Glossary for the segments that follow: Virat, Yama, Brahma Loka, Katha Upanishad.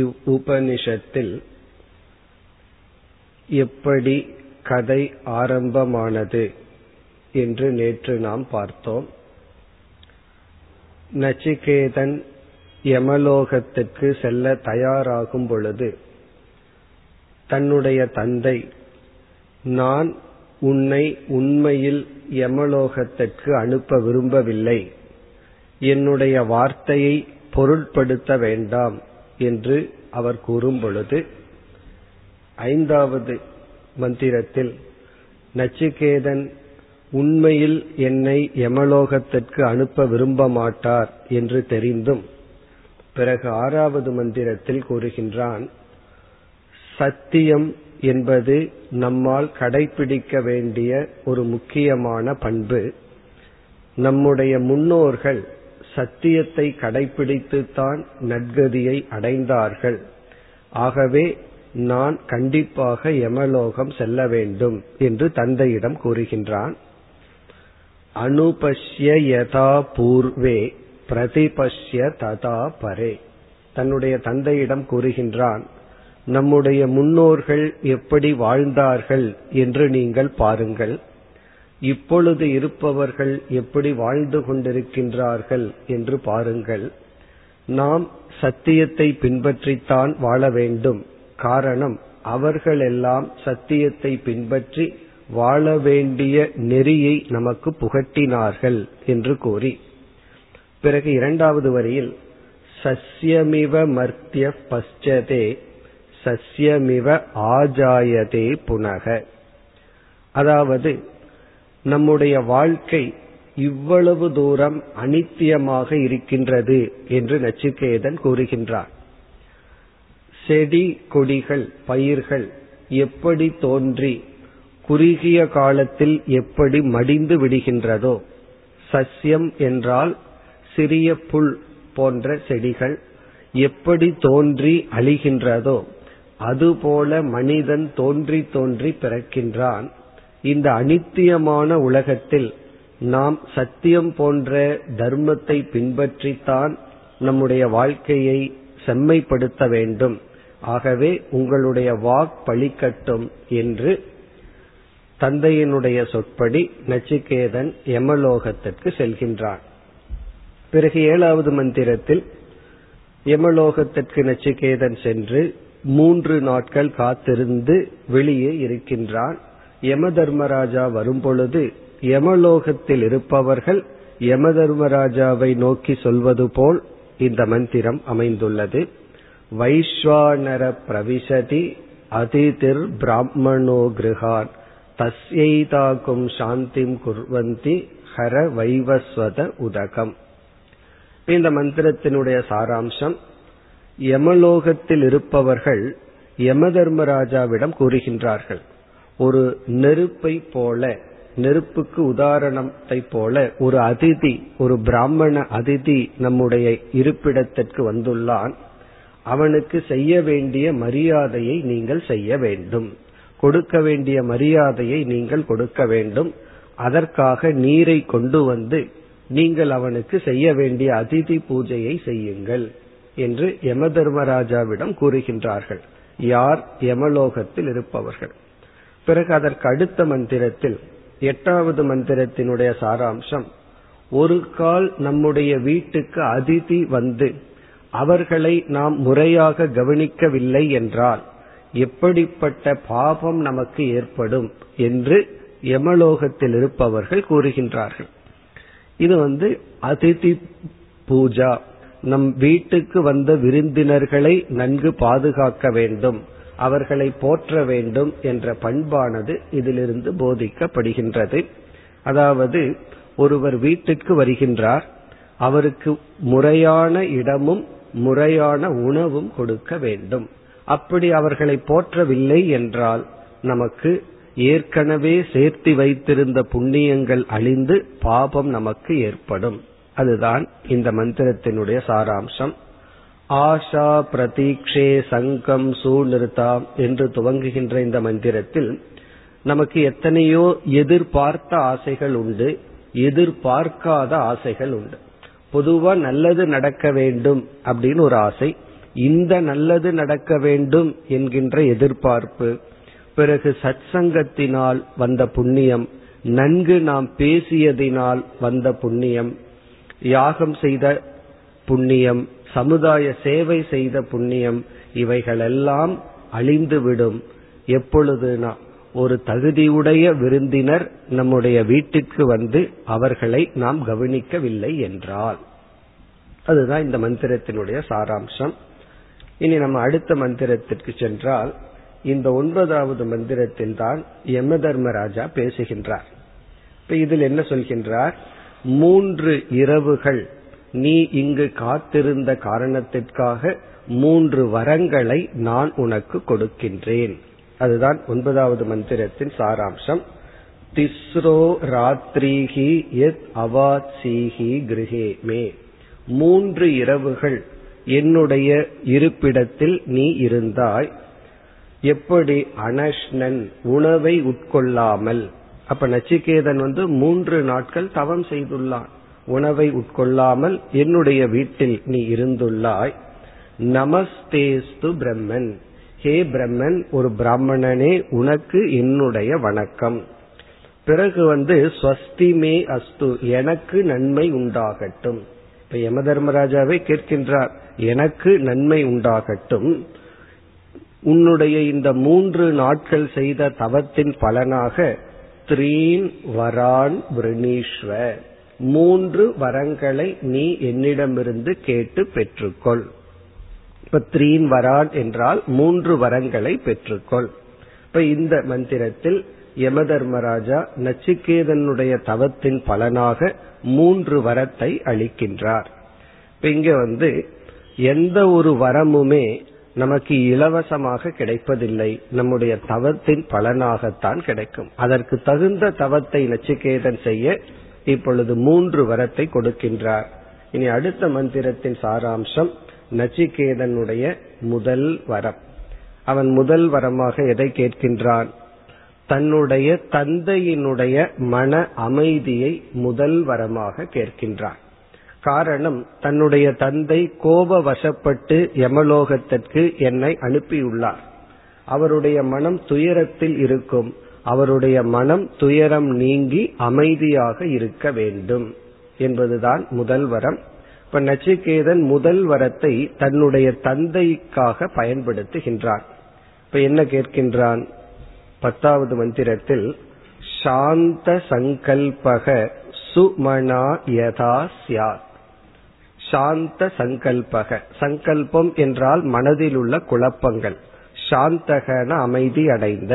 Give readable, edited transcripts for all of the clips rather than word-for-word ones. இவ்வுபனிஷத்தில் எப்படி கதை ஆரம்பமானது என்று நேற்று நாம் பார்த்தோம். நச்சிகேதன் யமலோகத்துக்கு செல்ல தயாராகும் பொழுது தன்னுடைய தந்தை, நான் உன்னை உண்மையில் யமலோகத்துக்கு அனுப்ப விரும்பவில்லை, என்னுடைய வார்த்தையை பொருட்படுத்த வேண்டாம் என்று அவர் கூறும் பொழுது, ஐந்தாவது மந்திரத்தில் நச்சிகேதன் உண்மையில் என்னை யமலோகத்திற்கு அனுப்ப விரும்ப மாட்டார் என்று தெரிந்தும், பிறகு ஆறாவது மந்திரத்தில் கூறுகின்றான், சத்தியம் என்பது நம்மால் கடைபிடிக்க வேண்டிய ஒரு முக்கியமான பண்பு. நம்முடைய முன்னோர்கள் சத்தியத்தை கடைபிடித்துத்தான் நற்கதியை அடைந்தார்கள். ஆகவே நான் கண்டிப்பாக யமலோகம் செல்ல வேண்டும் என்று தந்தையிடம் கூறுகின்றான். அனுபஷ்ய யதா பூர்வே பிரதிபஷ்ய ததா பரே. தன்னுடைய தந்தையிடம் கூறுகின்றான், நம்முடைய முன்னோர்கள் எப்படி வாழ்ந்தார்கள் என்று நீங்கள் பாருங்கள், இப்பொழுது இருப்பவர்கள் எப்படி வாழ்ந்து கொண்டிருக்கின்றார்கள் என்று பாருங்கள். நாம் சத்தியத்தை பின்பற்றித்தான் வாழ வேண்டும். காரணம், அவர்கள் எல்லாம் சத்தியத்தை பின்பற்றி வாழ வேண்டிய நெறியை நமக்கு புகட்டினார்கள் என்று கூறி, பிறகு இரண்டாவது வரியில் சஸ்யமிவ மர்த்திய பச்சதே சஸ்யமிவ ஆஜாயதே புனக. அதாவது நம்முடைய வாழ்க்கை இவ்வளவு தூரம் அனித்தியமாக இருக்கின்றது என்று நச்சிகேதன் கூறுகின்றார். செடி கொடிகள் பயிர்கள் எப்படி தோன்றி குறுகிய காலத்தில் எப்படி மடிந்து விடுகின்றதோ, சஸ்யம் என்றால் சிறிய புல் போன்ற செடிகள் எப்படி தோன்றி அழிகின்றதோ, அதுபோல மனிதன் தோன்றி தோன்றி பிறக்கின்றான். இந்த அனித்தியமான உலகத்தில் நாம் சத்தியம் போன்ற தர்மத்தை பின்பற்றித்தான் நம்முடைய வாழ்க்கையை செம்மைப்படுத்த வேண்டும். ஆகவே உங்களுடைய வாக் பழிக்கட்டும் என்று தந்தையினுடைய சொற்படி நச்சிகேதன் யமலோகத்திற்கு செல்கின்றான். பிறகு ஏழாவது மந்திரத்தில் யமலோகத்திற்கு நச்சிகேதன் சென்று 3 நாட்கள் காத்திருந்து வெளியே இருக்கின்றான். யம தர்மராஜா வரும்பொழுது யமலோகத்தில் இருப்பவர்கள் யம தர்மராஜாவை நோக்கி சொல்வது போல் இந்த மந்திரம் அமைந்துள்ளது. வைஸ்வானர பிரவிசதி அதிதிர் பிராமணோ கிருஹான் தஸ்யைதாகும் சாந்திம் குர்வந்தி ஹர வைவஸ்வத உதகம். இந்த மந்திரத்தினுடைய சாராம்சம், யமலோகத்தில் இருப்பவர்கள் யம தர்மராஜாவிடம் கூறுகின்றார்கள், ஒரு நெருப்பை போல, நெருப்புக்கு உதாரணத்தை போல ஒரு அதிதி, ஒரு பிராமண அதிதி நம்முடைய இருப்பிடத்திற்கு வந்துள்ளான், அவனுக்கு செய்ய வேண்டிய மரியாதையை நீங்கள் செய்ய வேண்டும், கொடுக்க வேண்டிய மரியாதையை நீங்கள் கொடுக்க வேண்டும், அதற்காக நீரை கொண்டு வந்து நீங்கள் அவனுக்கு செய்ய வேண்டிய அதிதி பூஜையை செய்யுங்கள் என்று யம தர்மராஜாவிடம் கூறுகின்றார்கள், யார்? யமலோகத்தில் இருப்பவர்கள். பிறகு அதற்கு அடுத்த மந்திரத்தில், 8வது மந்திரத்தினுடைய சாராம்சம், ஒரு கால் நம்முடைய வீட்டுக்கு அதிதி வந்து அவர்களை நாம் முறையாக கவனிக்கவில்லை என்றால் எப்படிப்பட்ட பாபம் நமக்கு ஏற்படும் என்று யமலோகத்தில் இருப்பவர்கள் கூறுகின்றார்கள். இது அதிதி பூஜா, நம் வீட்டுக்கு வந்த விருந்தினர்களை நன்கு பாதுகாக்க வேண்டும், அவர்களை போற்ற வேண்டும் என்ற பண்பானது இதிலிருந்து போதிக்கப்படுகின்றது. அதாவது ஒருவர் வீட்டுக்கு வருகின்றார், அவருக்கு முறையான இடமும் முறையான உணவும் கொடுக்க வேண்டும். அப்படி அவர்களை போற்றவில்லை என்றால் நமக்கு ஏற்கனவே சேர்த்து வைத்திருந்த புண்ணியங்கள் அழிந்து பாபம் நமக்கு ஏற்படும். அதுதான் இந்த மந்திரத்தினுடைய சாராம்சம். ஆஷா பிரதீக்ஷே சங்கம் சூநிருதாம் என்று துவங்குகின்ற இந்த மந்திரத்தில் நமக்கு எத்தனையோ எதிர்பார்த்த ஆசைகள் உண்டு, எதிர்பார்க்காத ஆசைகள் உண்டு. பொதுவா நல்லது நடக்க வேண்டும் அப்படின்னு ஒரு ஆசை, இந்த நல்லது நடக்க வேண்டும் என்கின்ற எதிர்பார்ப்பு, பிறகு சத்சங்கத்தினால் வந்த புண்ணியம், நன்கு நாம் பேசியதினால் வந்த புண்ணியம், யாகம் செய்த புண்ணியம், சமுதாய சேவை செய்த புண்ணியம், இவைகளெல்லாம் அழிந்துவிடும். எப்பொழுதுனா ஒரு தகுதியுடைய விருந்தினர் நம்முடைய வீட்டுக்கு வந்து அவர்களை நாம் கவனிக்கவில்லை என்றால். அதுதான் இந்த மந்திரத்தினுடைய சாராம்சம். இனி நம்ம அடுத்த மந்திரத்திற்கு சென்றால், இந்த 9வது மந்திரத்தில் தான் யம தர்மராஜா பேசுகின்றார். இப்ப இதில் என்ன சொல்கின்றார்? 3 இரவுகள் நீ இங்கு காத்திருந்த காரணத்திற்காக 3 வரங்களை நான் உனக்கு கொடுக்கின்றேன். அதுதான் 9வது மந்திரத்தின் சாராம்சம். திஸ்ரோ ராத்ரீஹி யத் அவாத்சீஹி கிருஹேமே, 3 இரவுகள் என்னுடைய இருப்பிடத்தில் நீ இருந்தாய். எப்படி? அனஷ்ணன், உணவை உட்கொள்ளாமல். அப்ப நச்சிகேதன் 3 நாட்கள் தவம் செய்துள்ளான். உணவை உட்கொள்ளாமல் என்னுடைய வீட்டில் நீ இருந்துள்ளாய். நமஸ்தேஸ்து பிரம்மன், ஹே பிரம்மன், ஒரு பிராமணனே, உனக்கு என்னுடைய வணக்கம். பிறகு ஸ்வஸ்திமே அஸ்து, எனக்கு நன்மை உண்டாகட்டும். இப்ப யம தர்மராஜாவே கேட்கின்றார், எனக்கு நன்மை உண்டாகட்டும். உன்னுடைய இந்த 3 நாட்கள் செய்த தவத்தின் பலனாக 3 வரான் விரணீஸ்வ, 3 வரங்களை நீ என்னிடமிருந்து கேட்டு பெற்றுக்கொள். இப்ப 3 வரான் என்றால் 3 வரங்களை பெற்றுக்கொள். இப்ப இந்த மந்திரத்தில் யம தர்மராஜா நச்சிகேதனுடைய தவத்தின் பலனாக 3 வரத்தை அளிக்கின்றார். இப்ப இங்க எந்த ஒரு வரமுமே நமக்கு இலவசமாக கிடைப்பதில்லை, நம்முடைய தவத்தின் பலனாகத்தான் கிடைக்கும். அதற்கு தகுந்த தவத்தை நச்சிகேதன் செய்ய இப்பொழுது 3 வரத்தை கொடுக்கின்றார். இனி அடுத்த மந்திரத்தின் சாராம்சம் நச்சிகேதனுடைய முதல் வரம். அவன் முதல் வரமாக எதை கேட்கின்றான்? தன்னுடைய தந்தையினுடைய மன அமைதியை முதல் வரமாக கேட்கின்றான். காரணம், தன்னுடைய தந்தை கோப வசப்பட்டு யமலோகத்திற்கு என்னை அனுப்பியுள்ளார். அவருடைய மனம் துயரத்தில் இருக்கும். அவருடைய மனம் துயரம் நீங்கி அமைதியாக இருக்க வேண்டும் என்பதுதான் முதல் வரம். இப்ப நச்சிகேதன் முதல் வரத்தை தன்னுடைய தந்தைக்காக பயன்படுத்துகின்றான். இப்ப என்ன கேட்கின்றான்? 10வது மந்திரத்தில் சாந்த சங்கல்பக சுமனா யதா ஸ்யாத். சாந்த சங்கல்பக, சங்கல்பம் என்றால் மனதில் உள்ள குழப்பங்கள், சாந்தகன அமைதி அடைந்த,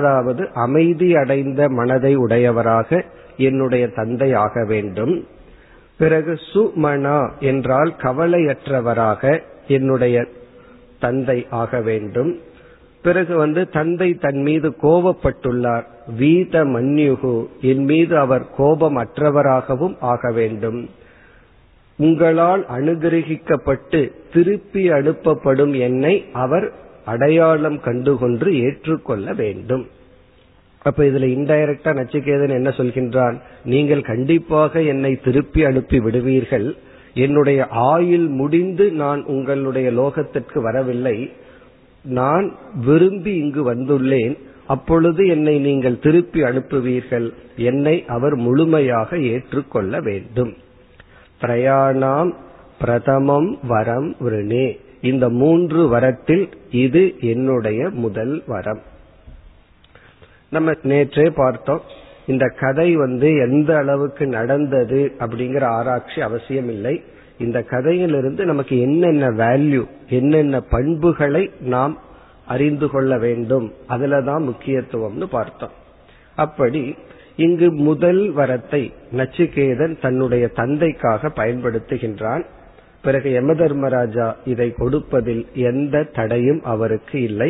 அதாவது அமைதி அடைந்த மனதை உடையவராக என்னுடைய தந்தை ஆக வேண்டும். பிறகு சுமனா என்றால் கவலையற்றவராக என்னுடைய தந்தை ஆக வேண்டும். பிறகு தந்தை தன் மீது கோபப்பட்டுள்ளார், வீத மன்யுகு, என் மீது அவர் கோபம் அற்றவராகவும் ஆக வேண்டும். உங்களால் அனுகிரகிக்கப்பட்டு திருப்பி அனுப்பப்படும் என்னை அவர் அடையாளம் கண்டுகொண்டு ஏற்றுக்கொள்ள வேண்டும். அப்ப இதுல இன்டைரக்டா நச்சிகேதன் என்ன சொல்கின்றான்? நீங்கள் கண்டிப்பாக என்னை திருப்பி அனுப்பி விடுவீர்கள். என்னுடைய ஆயுள் முடிந்து நான் உங்களுடைய லோகத்திற்கு வரவில்லை. நான் விரும்பி இங்கு வந்துள்ளேன். அப்பொழுது என்னை நீங்கள் திருப்பி அனுப்புவீர்கள். என்னை அவர் முழுமையாக ஏற்றுக்கொள்ள வேண்டும். பிரயாணம் பிரதமம் வரம் விருணே, இந்த 3 வரத்தில் இது என்னுடைய முதல் வரம். நம்ம நேற்றே பார்த்தோம், இந்த கதை எந்த அளவுக்கு நடந்தது அப்படிங்கிற ஆராய்ச்சி அவசியம் இல்லை. இந்த கதையிலிருந்து நமக்கு என்னென்ன வேல்யூ, என்னென்ன பண்புகளை நாம் அறிந்து கொள்ள வேண்டும், அதுலதான் முக்கியத்துவம்னு பார்த்தோம். அப்படி இங்கு முதல் வரத்தை நச்சிகேதன் தன்னுடைய தந்தைக்காக பயன்படுத்துகின்றான். பிறகு யம தர்மராஜா இதை கொடுப்பதில் எந்த தடையும் அவருக்கு இல்லை.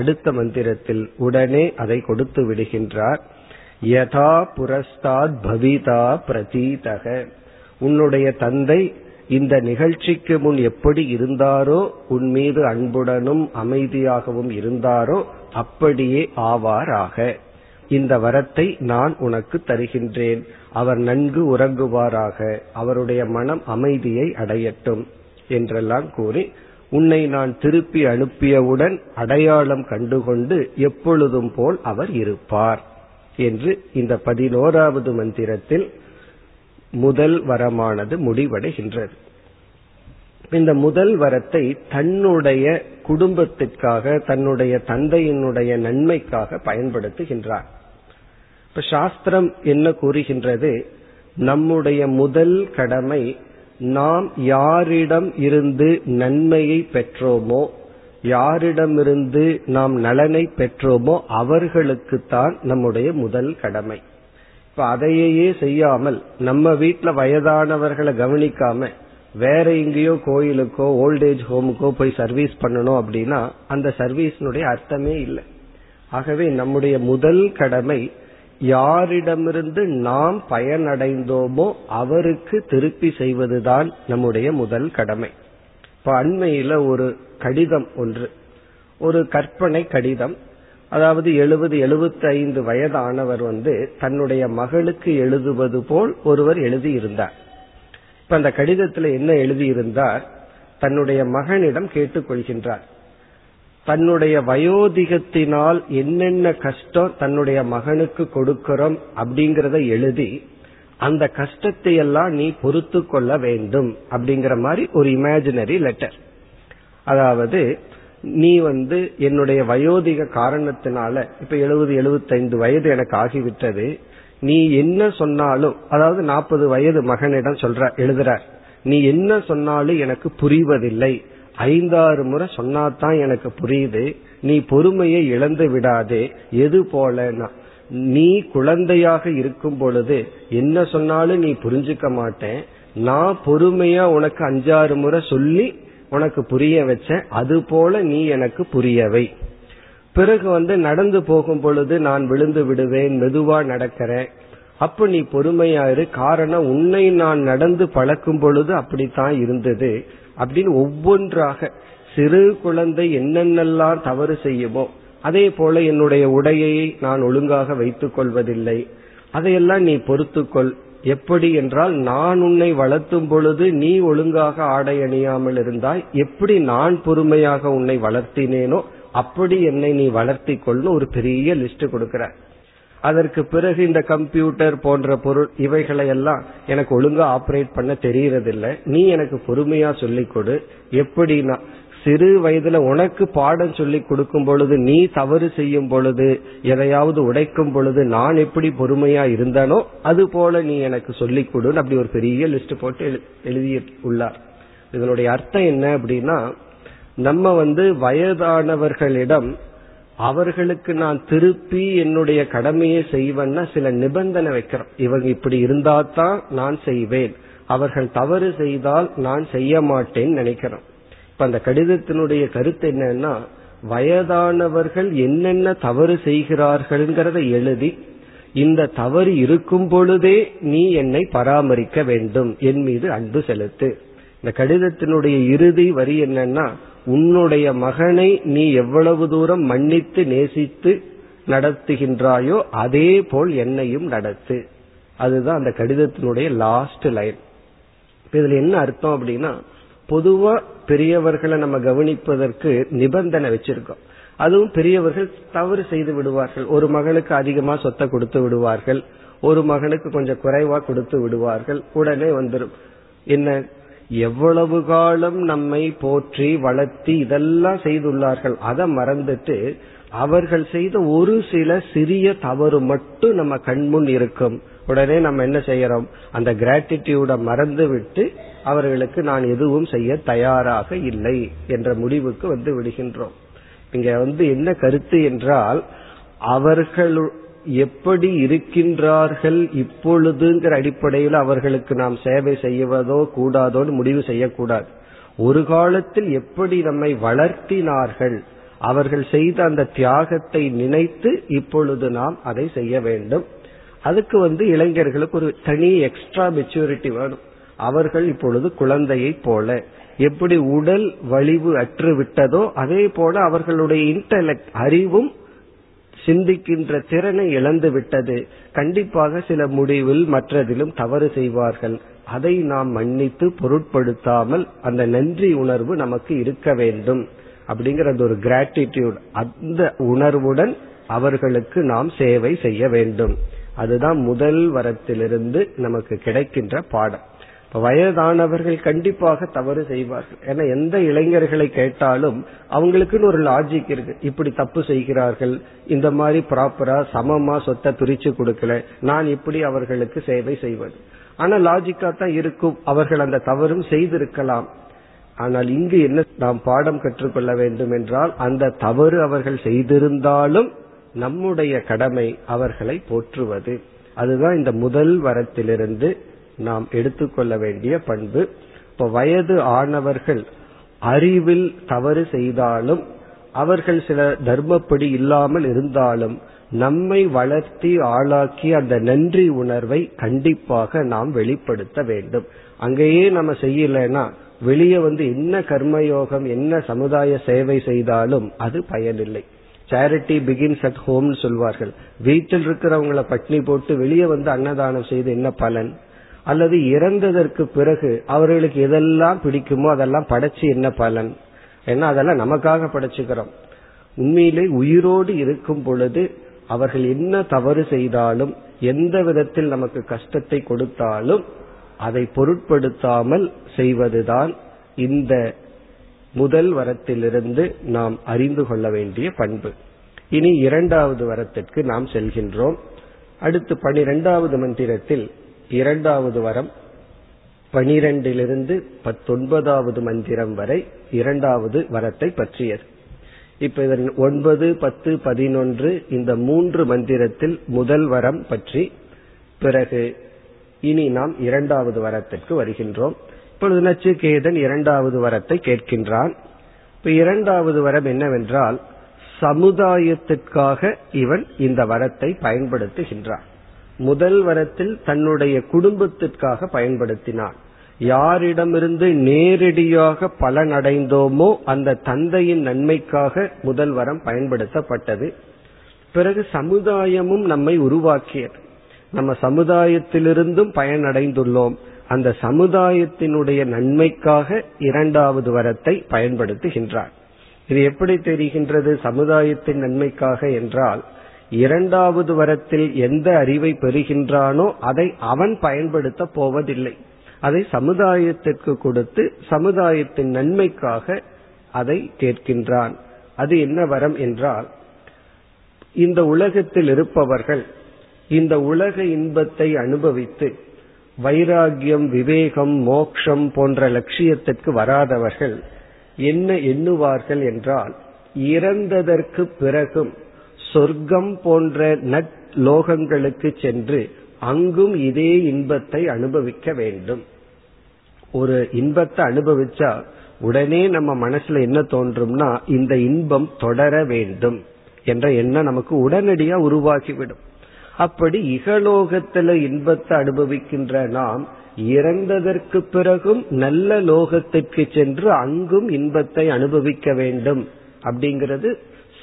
அடுத்த மந்திரத்தில் உடனே அதை கொடுத்து விடுகின்றார். யதா புரஸ்தாத் பவிதா பிரதீதக, உன்னுடைய தந்தை இந்த நிகழ்ச்சிக்கு முன் எப்படி இருந்தாரோ, உன் மீது அன்புடனும் அமைதியாகவும் இருந்தாரோ, அப்படியே ஆவாராக. இந்த வரத்தை நான் உனக்கு தருகின்றேன். அவர் நன்கு உறங்குவாராக, அவருடைய மனம் அமைதியை அடையட்டும் என்றெல்லாம் கூறி உன்னை நான் திருப்பி அனுப்பியவுடன் அடையாளம் கண்டுகொண்டு எப்பொழுதும் போல் அவர் இருப்பார் என்று இந்த 11வது மந்திரத்தில் முதல் வரமானது முடிவடைகின்றது. இந்த முதல் வரத்தை தன்னுடைய குடும்பத்திற்காக, தன்னுடைய தந்தையினுடைய நன்மைக்காக பயன்படுத்துகின்றார். இப்ப சாஸ்திரம் என்ன கூறுகின்றது? நம்முடைய முதல் கடமை, நாம் யாரிடம் இருந்து நன்மையை பெற்றோமோ, யாரிடமிருந்து நாம் நலனை பெற்றோமோ அவர்களுக்குத்தான் நம்முடைய முதல் கடமை. இப்ப அதையே செய்யாமல், நம்ம வீட்டுல வயதானவர்களை கவனிக்காம வேற எங்கேயோ கோயிலுக்கோ ஓல்டேஜ் ஹோமுக்கோ போய் சர்வீஸ் பண்ணணும் அப்படின்னா அந்த சர்வீஸ்னுடைய அர்த்தமே இல்லை. ஆகவே நம்முடைய முதல் கடமை, யாரிடமிருந்து நாம் பயனடைந்தோமோ அவருக்கு திருப்பி செய்வதுதான் நம்முடைய முதல் கடமை. இப்ப அண்மையில ஒரு கடிதம் ஒன்று, ஒரு கற்பனை கடிதம், அதாவது 70-75 வயதானவர் தன்னுடைய மகளுக்கு எழுதுவது போல் ஒருவர் எழுதியிருந்தார். இப்ப அந்த கடிதத்துல என்ன எழுதியிருந்தார்? தன்னுடைய மகனிடம் கேட்டுக்கொள்கின்றார், தன்னுடைய வயோதிகத்தினால் என்னென்ன கஷ்டம் தன்னுடைய மகனுக்கு கொடுக்கிறோம் அப்படிங்கறத எழுதி, அந்த கஷ்டத்தை எல்லாம் நீ பொறுத்து கொள்ள வேண்டும் அப்படிங்கிற மாதிரி ஒரு இமேஜினரி லெட்டர். அதாவது நீ என்னுடைய வயோதிக காரணத்தினால இப்ப 70-75 வயது எனக்கு ஆகிவிட்டது, நீ என்ன சொன்னாலும், அதாவது 40 வயது மகனிடம் எழுதுறார், நீ என்ன சொன்னாலும் எனக்கு புரிவதில்லை, 5-6 முறை சொன்னாதான் எனக்கு புரியுது, நீ பொறுமையை இழந்து விடாதே, எது போலனா நீ குழந்தையாக இருக்கும் பொழுது என்ன சொன்னாலும் நீ புரிஞ்சுக்க மாட்டேன், நான் பொறுமையா உனக்கு 5-6 முறை சொல்லி உனக்கு புரிய வச்சேன், அது போல நீ எனக்கு புரியவை. பிறகு நடந்து போகும் பொழுது நான் விழுந்து விடுவேன், மெதுவா நடக்கிறேன், அப்ப நீ பொறுமையாரு, காரணம் உன்னை நான் நடந்து பழக்கும் பொழுது அப்படித்தான் இருந்தது அப்படின்னு ஒவ்வொன்றாக சிறு குழந்தை என்னென்னலாம் தவறு செய்யுமோ, அதே போல என்னுடைய உடையை நான் ஒழுங்காக வைத்துக் கொள்வதில்லை, அதையெல்லாம் நீ பொறுத்துக்கொள், எப்படி என்றால் நான் உன்னை வளர்த்தும் பொழுது நீ ஒழுங்காக ஆடை அணியாமல் இருந்தாய், எப்படி நான் பொறுமையாக உன்னை வளர்த்தினேனோ அப்படி என்னை நீ வளர்த்தி கொள்னு ஒரு பெரிய லிஸ்ட் கொடுக்கிற. அதற்கு பிறகு இந்த கம்ப்யூட்டர் போன்ற பொருள் இவைகளையெல்லாம் எனக்கு ஒழுங்கா ஆப்ரேட் பண்ண தெரியறதில்லை, நீ எனக்கு பொறுமையா சொல்லிக் கொடு, எப்படின்னா சிறு வயதுல உனக்கு பாடம் சொல்லி கொடுக்கும் பொழுது நீ தவறு செய்யும் பொழுது, எதையாவது உடைக்கும் பொழுது நான் எப்படி பொறுமையா இருந்தானோ அது போல நீ எனக்கு சொல்லிக் கொடுன்னு அப்படி ஒரு பெரிய லிஸ்ட் போட்டு எழுதி உள்ளார். இதனுடைய அர்த்தம் என்ன அப்படின்னா, நம்ம வயதானவர்களிடம் அவர்களுக்கு நான் திருப்பி என்னுடைய கடமையை செய்வேன்னா சில நிபந்தனை வைக்கிறோம், இவங்க இப்படி இருந்தாதான் நான் செய்வேன், அவர்கள் தவறு செய்தால் நான் செய்ய மாட்டேன்னு நினைக்கிறோம். இப்ப அந்த கடிதத்தினுடைய கருத்து என்னன்னா, வயதானவர்கள் என்னென்ன தவறு செய்கிறார்கள்ங்கிறத எழுதி, இந்த தவறு இருக்கும் பொழுதே நீ என்னை பராமரிக்க வேண்டும், என் மீது அன்பு செலுத்து. இந்த கடிதத்தினுடைய இறுதி வரி என்னன்னா, உன்னுடைய மகனை நீ எவ்வளவு தூரம் மன்னித்து நேசித்து நடத்துகின்றாயோ அதே போல் என்னையும் நடத்து. அதுதான் அந்த கடிதத்தினுடைய லாஸ்ட் லைன். இதுல என்ன அர்த்தம் அப்படின்னா, பொதுவா பெரியவர்களை நம்ம கவனிப்பதற்கு நிபந்தனை வச்சிருக்கோம், அதுவும் பெரியவர்கள் தவறு செய்து விடுவார்கள், ஒரு மகனுக்கு அதிகமா சொத்தை கொடுத்து விடுவார்கள், ஒரு மகனுக்கு கொஞ்சம் குறைவா கொடுத்து விடுவார்கள், உடனே வந்துடும் என்ன, எவ்வளவு காலம் நம்மை போற்றி வளர்த்தி இதெல்லாம் செய்துள்ளார்கள், அதை மறந்துட்டு அவர்கள் செய்த ஒரு சில சிறிய தவறு மட்டும் நம்ம கண்முன் இருக்கும், உடனே நம்ம என்ன செய்யறோம், அந்த கிராட்டிடியூட மறந்து விட்டு அவர்களுக்கு நான் எதுவும் செய்ய தயாராக இல்லை என்ற முடிவுக்கு விடுகின்றோம். இங்க என்ன கருத்து என்றால், அவர்கள் எப்படி இருக்கின்றார்கள் இப்பொழுதுங்கிற அடிப்படையில் அவர்களுக்கு நாம் சேவை செய்வதோ கூடாதோன்னு முடிவு செய்யக்கூடாது. ஒரு காலத்தில் எப்படி நம்மை வளர்த்தினார்கள், அவர்கள் செய்த அந்த தியாகத்தை நினைத்து இப்பொழுது நாம் அதை செய்ய வேண்டும். அதுக்கு இளைஞர்களுக்கு ஒரு தனி எக்ஸ்ட்ரா மெச்சூரிட்டி வேணும். அவர்கள் இப்பொழுது குழந்தையை போல எப்படி உடல் வலிவு அற்று விட்டதோ அதே போல அவர்களுடைய இன்டலெக்ட், அறிவும் சிந்திக்கின்ற திறனை இழந்து விட்டது, கண்டிப்பாக சில முடிவில் மற்றதிலும் தவறு செய்வார்கள், அதை நாம் மன்னித்து பொருட்படுத்தாமல் அந்த நன்றி உணர்வு நமக்கு இருக்க வேண்டும் அப்படிங்கறது ஒரு கிராட்டிடியூட், அந்த உணர்வுடன் அவர்களுக்கு நாம் சேவை செய்ய வேண்டும். அதுதான் முதல் வரத்திலிருந்து நமக்கு கிடைக்கின்ற பாடம். வயதானவர்கள் கண்டிப்பாக தவறு செய்வார்கள். ஏன்னா எந்த இளைஞர்களை கேட்டாலும் அவங்களுக்குன்னு ஒரு லாஜிக் இருக்கு. இப்படி தப்பு செய்கிறார்கள், இந்த மாதிரி ப்ராப்பரா சமமா சொத்தை பிரிச்சு கொடுக்கல, நான் இப்படி அவர்களுக்கு சேவை செய்வது. ஆனா லாஜிக்கா தான் இருக்கும், அவர்கள் அந்த தவறும் செய்திருக்கலாம். ஆனால் இங்கு என்ன நாம் பாடம் கற்றுக்கொள்ள வேண்டும் என்றால், அந்த தவறு அவர்கள் செய்திருந்தாலும் நம்முடைய கடமை அவர்களை போற்றுவது. அதுதான் இந்த முதல் வரத்திலிருந்து நாம் எடுத்துக்கொள்ள வேண்டிய பண்பு. இப்ப வயது ஆனவர்கள் அறிவில் தவறு செய்தாலும், அவர்கள் சில தர்மப்படி இல்லாமல் இருந்தாலும், நம்மை வளர்த்தி ஆளாக்கி அந்த நன்றி உணர்வை கண்டிப்பாக நாம் வெளிப்படுத்த வேண்டும். அங்கேயே நம்ம செய்யலைன்னா வெளியே வந்து என்ன கர்மயோகம் என்ன சமுதாய சேவை செய்தாலும் அது பயனில்லை. சேரிட்டி பிகின்ஸ் அட் ஹோம் சொல்வார்கள். வீட்டில் இருக்கிறவங்களை பட்டினி போட்டு வெளியே வந்து அன்னதானம் செய்து என்ன பலன்? அல்லது இறந்ததற்கு பிறகு அவர்களுக்கு எதெல்லாம் பிடிக்குமோ அதெல்லாம் படைச்சு என்ன பலன்? ஏன்னா அதெல்லாம் நமக்காக படைச்சுக்கிறோம். உண்மையிலே உயிரோடு இருக்கும் பொழுது அவர்கள் என்ன தவறு செய்தாலும், எந்த விதத்தில் நமக்கு கஷ்டத்தை கொடுத்தாலும் அதை பொருட்படுத்தாமல் செய்வதுதான் இந்த முதல் வரத்திலிருந்து நாம் அறிந்து கொள்ள வேண்டிய பண்பு. இனி இரண்டாவது வரத்திற்கு நாம் செல்கின்றோம். அடுத்து 12வது மந்திரத்தில், இரண்டாவது வரம் 12 19வது மந்திரம் வரை இரண்டாவது வரத்தை பற்றியது. இப்ப இதன் 9, 10, 11 இந்த 3 மந்திரத்தில் முதல் வரம் பற்றி, பிறகு இனி நாம் இரண்டாவது வரத்திற்கு வருகின்றோம். இப்பொழுது நச்சிகேதன் இரண்டாவது வரத்தை கேட்கின்றான். இப்ப இரண்டாவது வரம் என்னவென்றால், சமுதாயத்திற்காக இவன் இந்த வரத்தை பயன்படுத்துகின்றான். முதல் வரத்தில் தன்னுடைய குடும்பத்திற்காக பயன்படுத்தினான். யாரிடமிருந்து நேரடியாக பலனடைந்தோமோ அந்த தந்தையின் நன்மைக்காக முதல் வரம் பயன்படுத்தப்பட்டது. பிறகு சமுதாயமும் நம்மை உருவாக்கியது. நம்ம சமுதாயத்திலிருந்தும் பயனடைந்துள்ளோம். அந்த சமுதாயத்தினுடைய நன்மைக்காக இரண்டாவது வரத்தை பயன்படுத்துகின்றார். இது எப்படி தெரிகின்றது? சமுதாயத்தின் நன்மைக்காக என்றால், இரண்டாவது வரத்தில் எந்த அறிவை பெறுகின்றானோ அதை அவன் பயன்படுத்த போவதில்லை. அதை சமுதாயத்திற்கு கொடுத்து சமுதாயத்தின் நன்மைக்காக அதை கேட்கின்றான். அது என்ன வரம் என்றால், இந்த உலகத்தில் இருப்பவர்கள் இந்த உலக இன்பத்தை அனுபவித்து வைராகியம், விவேகம், மோட்சம் போன்ற லட்சியத்திற்கு வராதவர்கள் என்ன எண்ணுவார்கள் என்றால், இறந்ததற்கு பிறகும் சொர்க்கம் போன்ற நற்லோகங்களுக்கு சென்று அங்கும் இதே இன்பத்தை அனுபவிக்க வேண்டும். ஒரு இன்பத்தை அனுபவிச்சா உடனே நம்ம மனசுல என்ன தோன்றும்னா, இந்த இன்பம் தொடர வேண்டும் என்ற எண்ணம் நமக்கு உடனடியா உருவாகிவிடும். அப்படி இகலோகத்தில இன்பத்தை அனுபவிக்கின்ற நாம் இறந்ததற்கு பிறகும் நல்ல லோகத்திற்கு சென்று அங்கும் இன்பத்தை அனுபவிக்க வேண்டும் அப்படிங்கிறது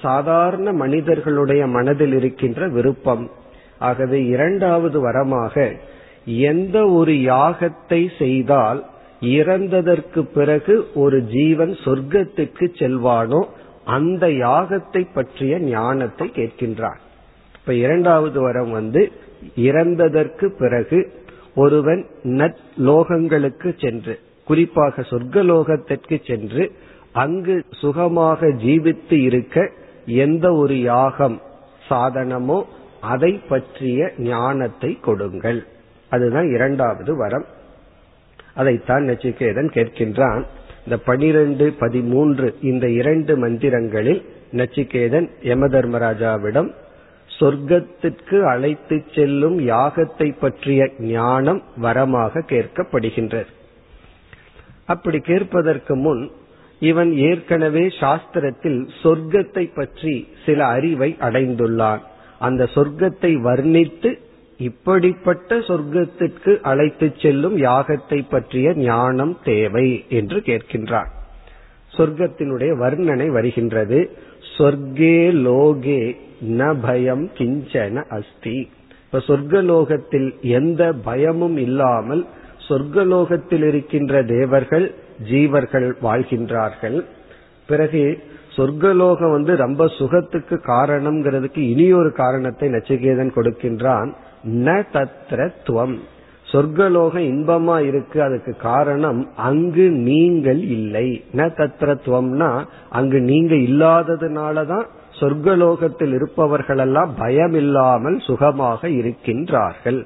சாதாரண மனிதர்களுடைய மனதில் இருக்கின்ற விருப்பம். ஆகவே இரண்டாவது வரமாக, எந்த ஒரு யாகத்தை செய்தால் இறந்ததற்கு பிறகு ஒரு ஜீவன் சொர்க்கத்துக்கு செல்வானோ அந்த யாகத்தை பற்றிய ஞானத்தை கேட்கின்றான். இப்ப இரண்டாவது வரம் வந்து, இறந்ததற்கு பிறகு ஒருவன் நற்லோகங்களுக்கு சென்று, குறிப்பாக சொர்க்கலோகத்திற்கு சென்று அங்கு சுகமாக ஜீவித்து இருக்க எந்த ஒரு யாகம் சாதனமோ அதை பற்றிய ஞானத்தை கொடுங்கள். அதுதான் இரண்டாவது வரம். அதைத்தான் நச்சிகேதன் கேட்கின்றான். இந்த 12, 13 இந்த 2 மந்திரங்களில் நச்சிகேதன் யமதர்மராஜாவிடம் சொர்க்கத்திற்கு அழைத்து செல்லும் யாகத்தை பற்றிய ஞானம் வரமாக கேட்கப்படுகின்றது. அப்படி கேட்பதற்கு முன் இவன் ஏற்கனவே சாஸ்திரத்தில் சொர்க்கத்தை பற்றி சில அறிவை அடைந்துள்ளான். அந்த சொர்க்கத்தை வர்ணித்து இப்படிப்பட்ட சொர்க்கத்திற்கு அழைத்து செல்லும் யாகத்தை பற்றிய ஞானம் தேவை என்று கேட்கின்றான். சொர்க்கத்தினுடைய வர்ணனை வருகின்றது. சொர்க்கே லோகே ந பயம் கிஞ்சன அஸ்தி. இப்ப சொர்க்கலோகத்தில் எந்த பயமும் இல்லாமல் சொர்க்கலோகத்தில் இருக்கின்ற தேவர்கள் ஜீவர்கள் வாழ்கின்றார்கள். பிறகு சொர்க்கலோகம் ரொம்ப சுகத்துக்கு காரணம்ங்கிறதுக்கு இனியொரு காரணத்தை நச்சிகேதன் கொடுக்கின்றான். ந தத்ரத்வம், சொர்க்கலோகம் இன்பமா இருக்கு, அதுக்கு காரணம் அங்கு நீங்கள் இல்லை. ந தத்ரத்வம்னா அங்கு நீங்க இல்லாததுனாலதான் சொர்க்கலோகத்தில் இருப்பவர்களெல்லாம் பயம் இல்லாமல் சுகமாக இருக்கின்றார்கள்.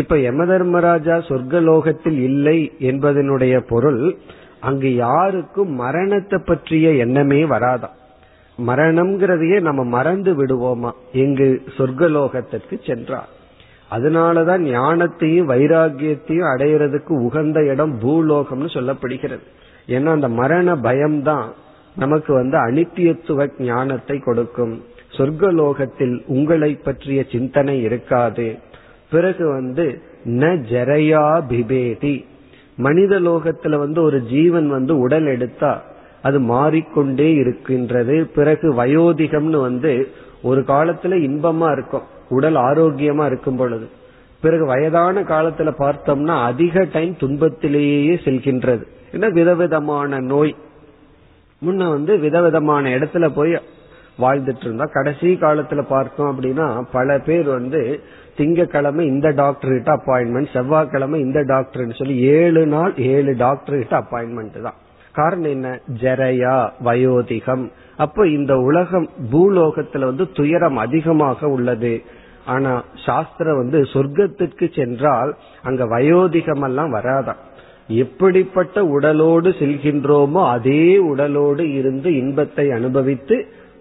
இப்ப யமதர்மராஜா சொர்க்கலோகத்தில் இல்லை என்பதனுடைய பொருள், அங்கு யாருக்கும் மரணத்தை பற்றிய எண்ணமே வராதான். மரணம்ங்கிறதையே நம்ம மறந்து விடுவோமா எங்கு சொர்க்கலோகத்திற்கு சென்றார். அதனாலதான் ஞானத்தையும் வைராகியத்தையும் அடையிறதுக்கு உகந்த இடம் பூலோகம்னு சொல்லப்படுகிறது. ஏன்னா அந்த மரண பயம்தான் நமக்கு அனித்தியத்துவ ஞானத்தை கொடுக்கும். சொர்க்கலோகத்தில் உங்களை பற்றிய சிந்தனை இருக்காது. பிறகு ந ஜரையா பிபேதி, மனித லோகத்துல ஒரு ஜீவன் உடல் எடுத்தா அது மாறிக்கொண்டே இருக்கின்றது. பிறகு வயோதிகம்னு ஒரு காலத்துல இன்பமா இருக்கும், உடல் ஆரோக்கியமா இருக்கும் பொழுது, பிறகு வயதான காலத்துல பார்த்தோம்னா அதிக டைம் துன்பத்திலேயே செல்கின்றது. ஏன்னா விதவிதமான நோய், முன்ன விதவிதமான இடத்துல போய் வாழ்ந்துட்டு இருந்தா, கடைசி காலத்துல பார்த்தோம் அப்படின்னா பல பேர் திங்கக்கிழமை இந்த டாக்டர் கிட்ட அப்பாயின்மெண்ட், செவ்வாய்க்கிழமை இந்த டாக்டர் சொல்லி 7 நாள் 7 டாக்டர் கிட்ட அப்பாயின்மெண்ட் தான். காரணம் என்ன? ஜரையா வயோதிகம். அப்ப இந்த உலகம் பூலோகத்துல துயரம் அதிகமாக உள்ளது. ஆனா சாஸ்திரம் சொர்க்கத்திற்கு சென்றால் அங்க வயோதிகம் எல்லாம் வராதான். எப்படிப்பட்ட உடலோடு செல்கின்றோமோ அதே உடலோடு இருந்து இன்பத்தை அனுபவித்து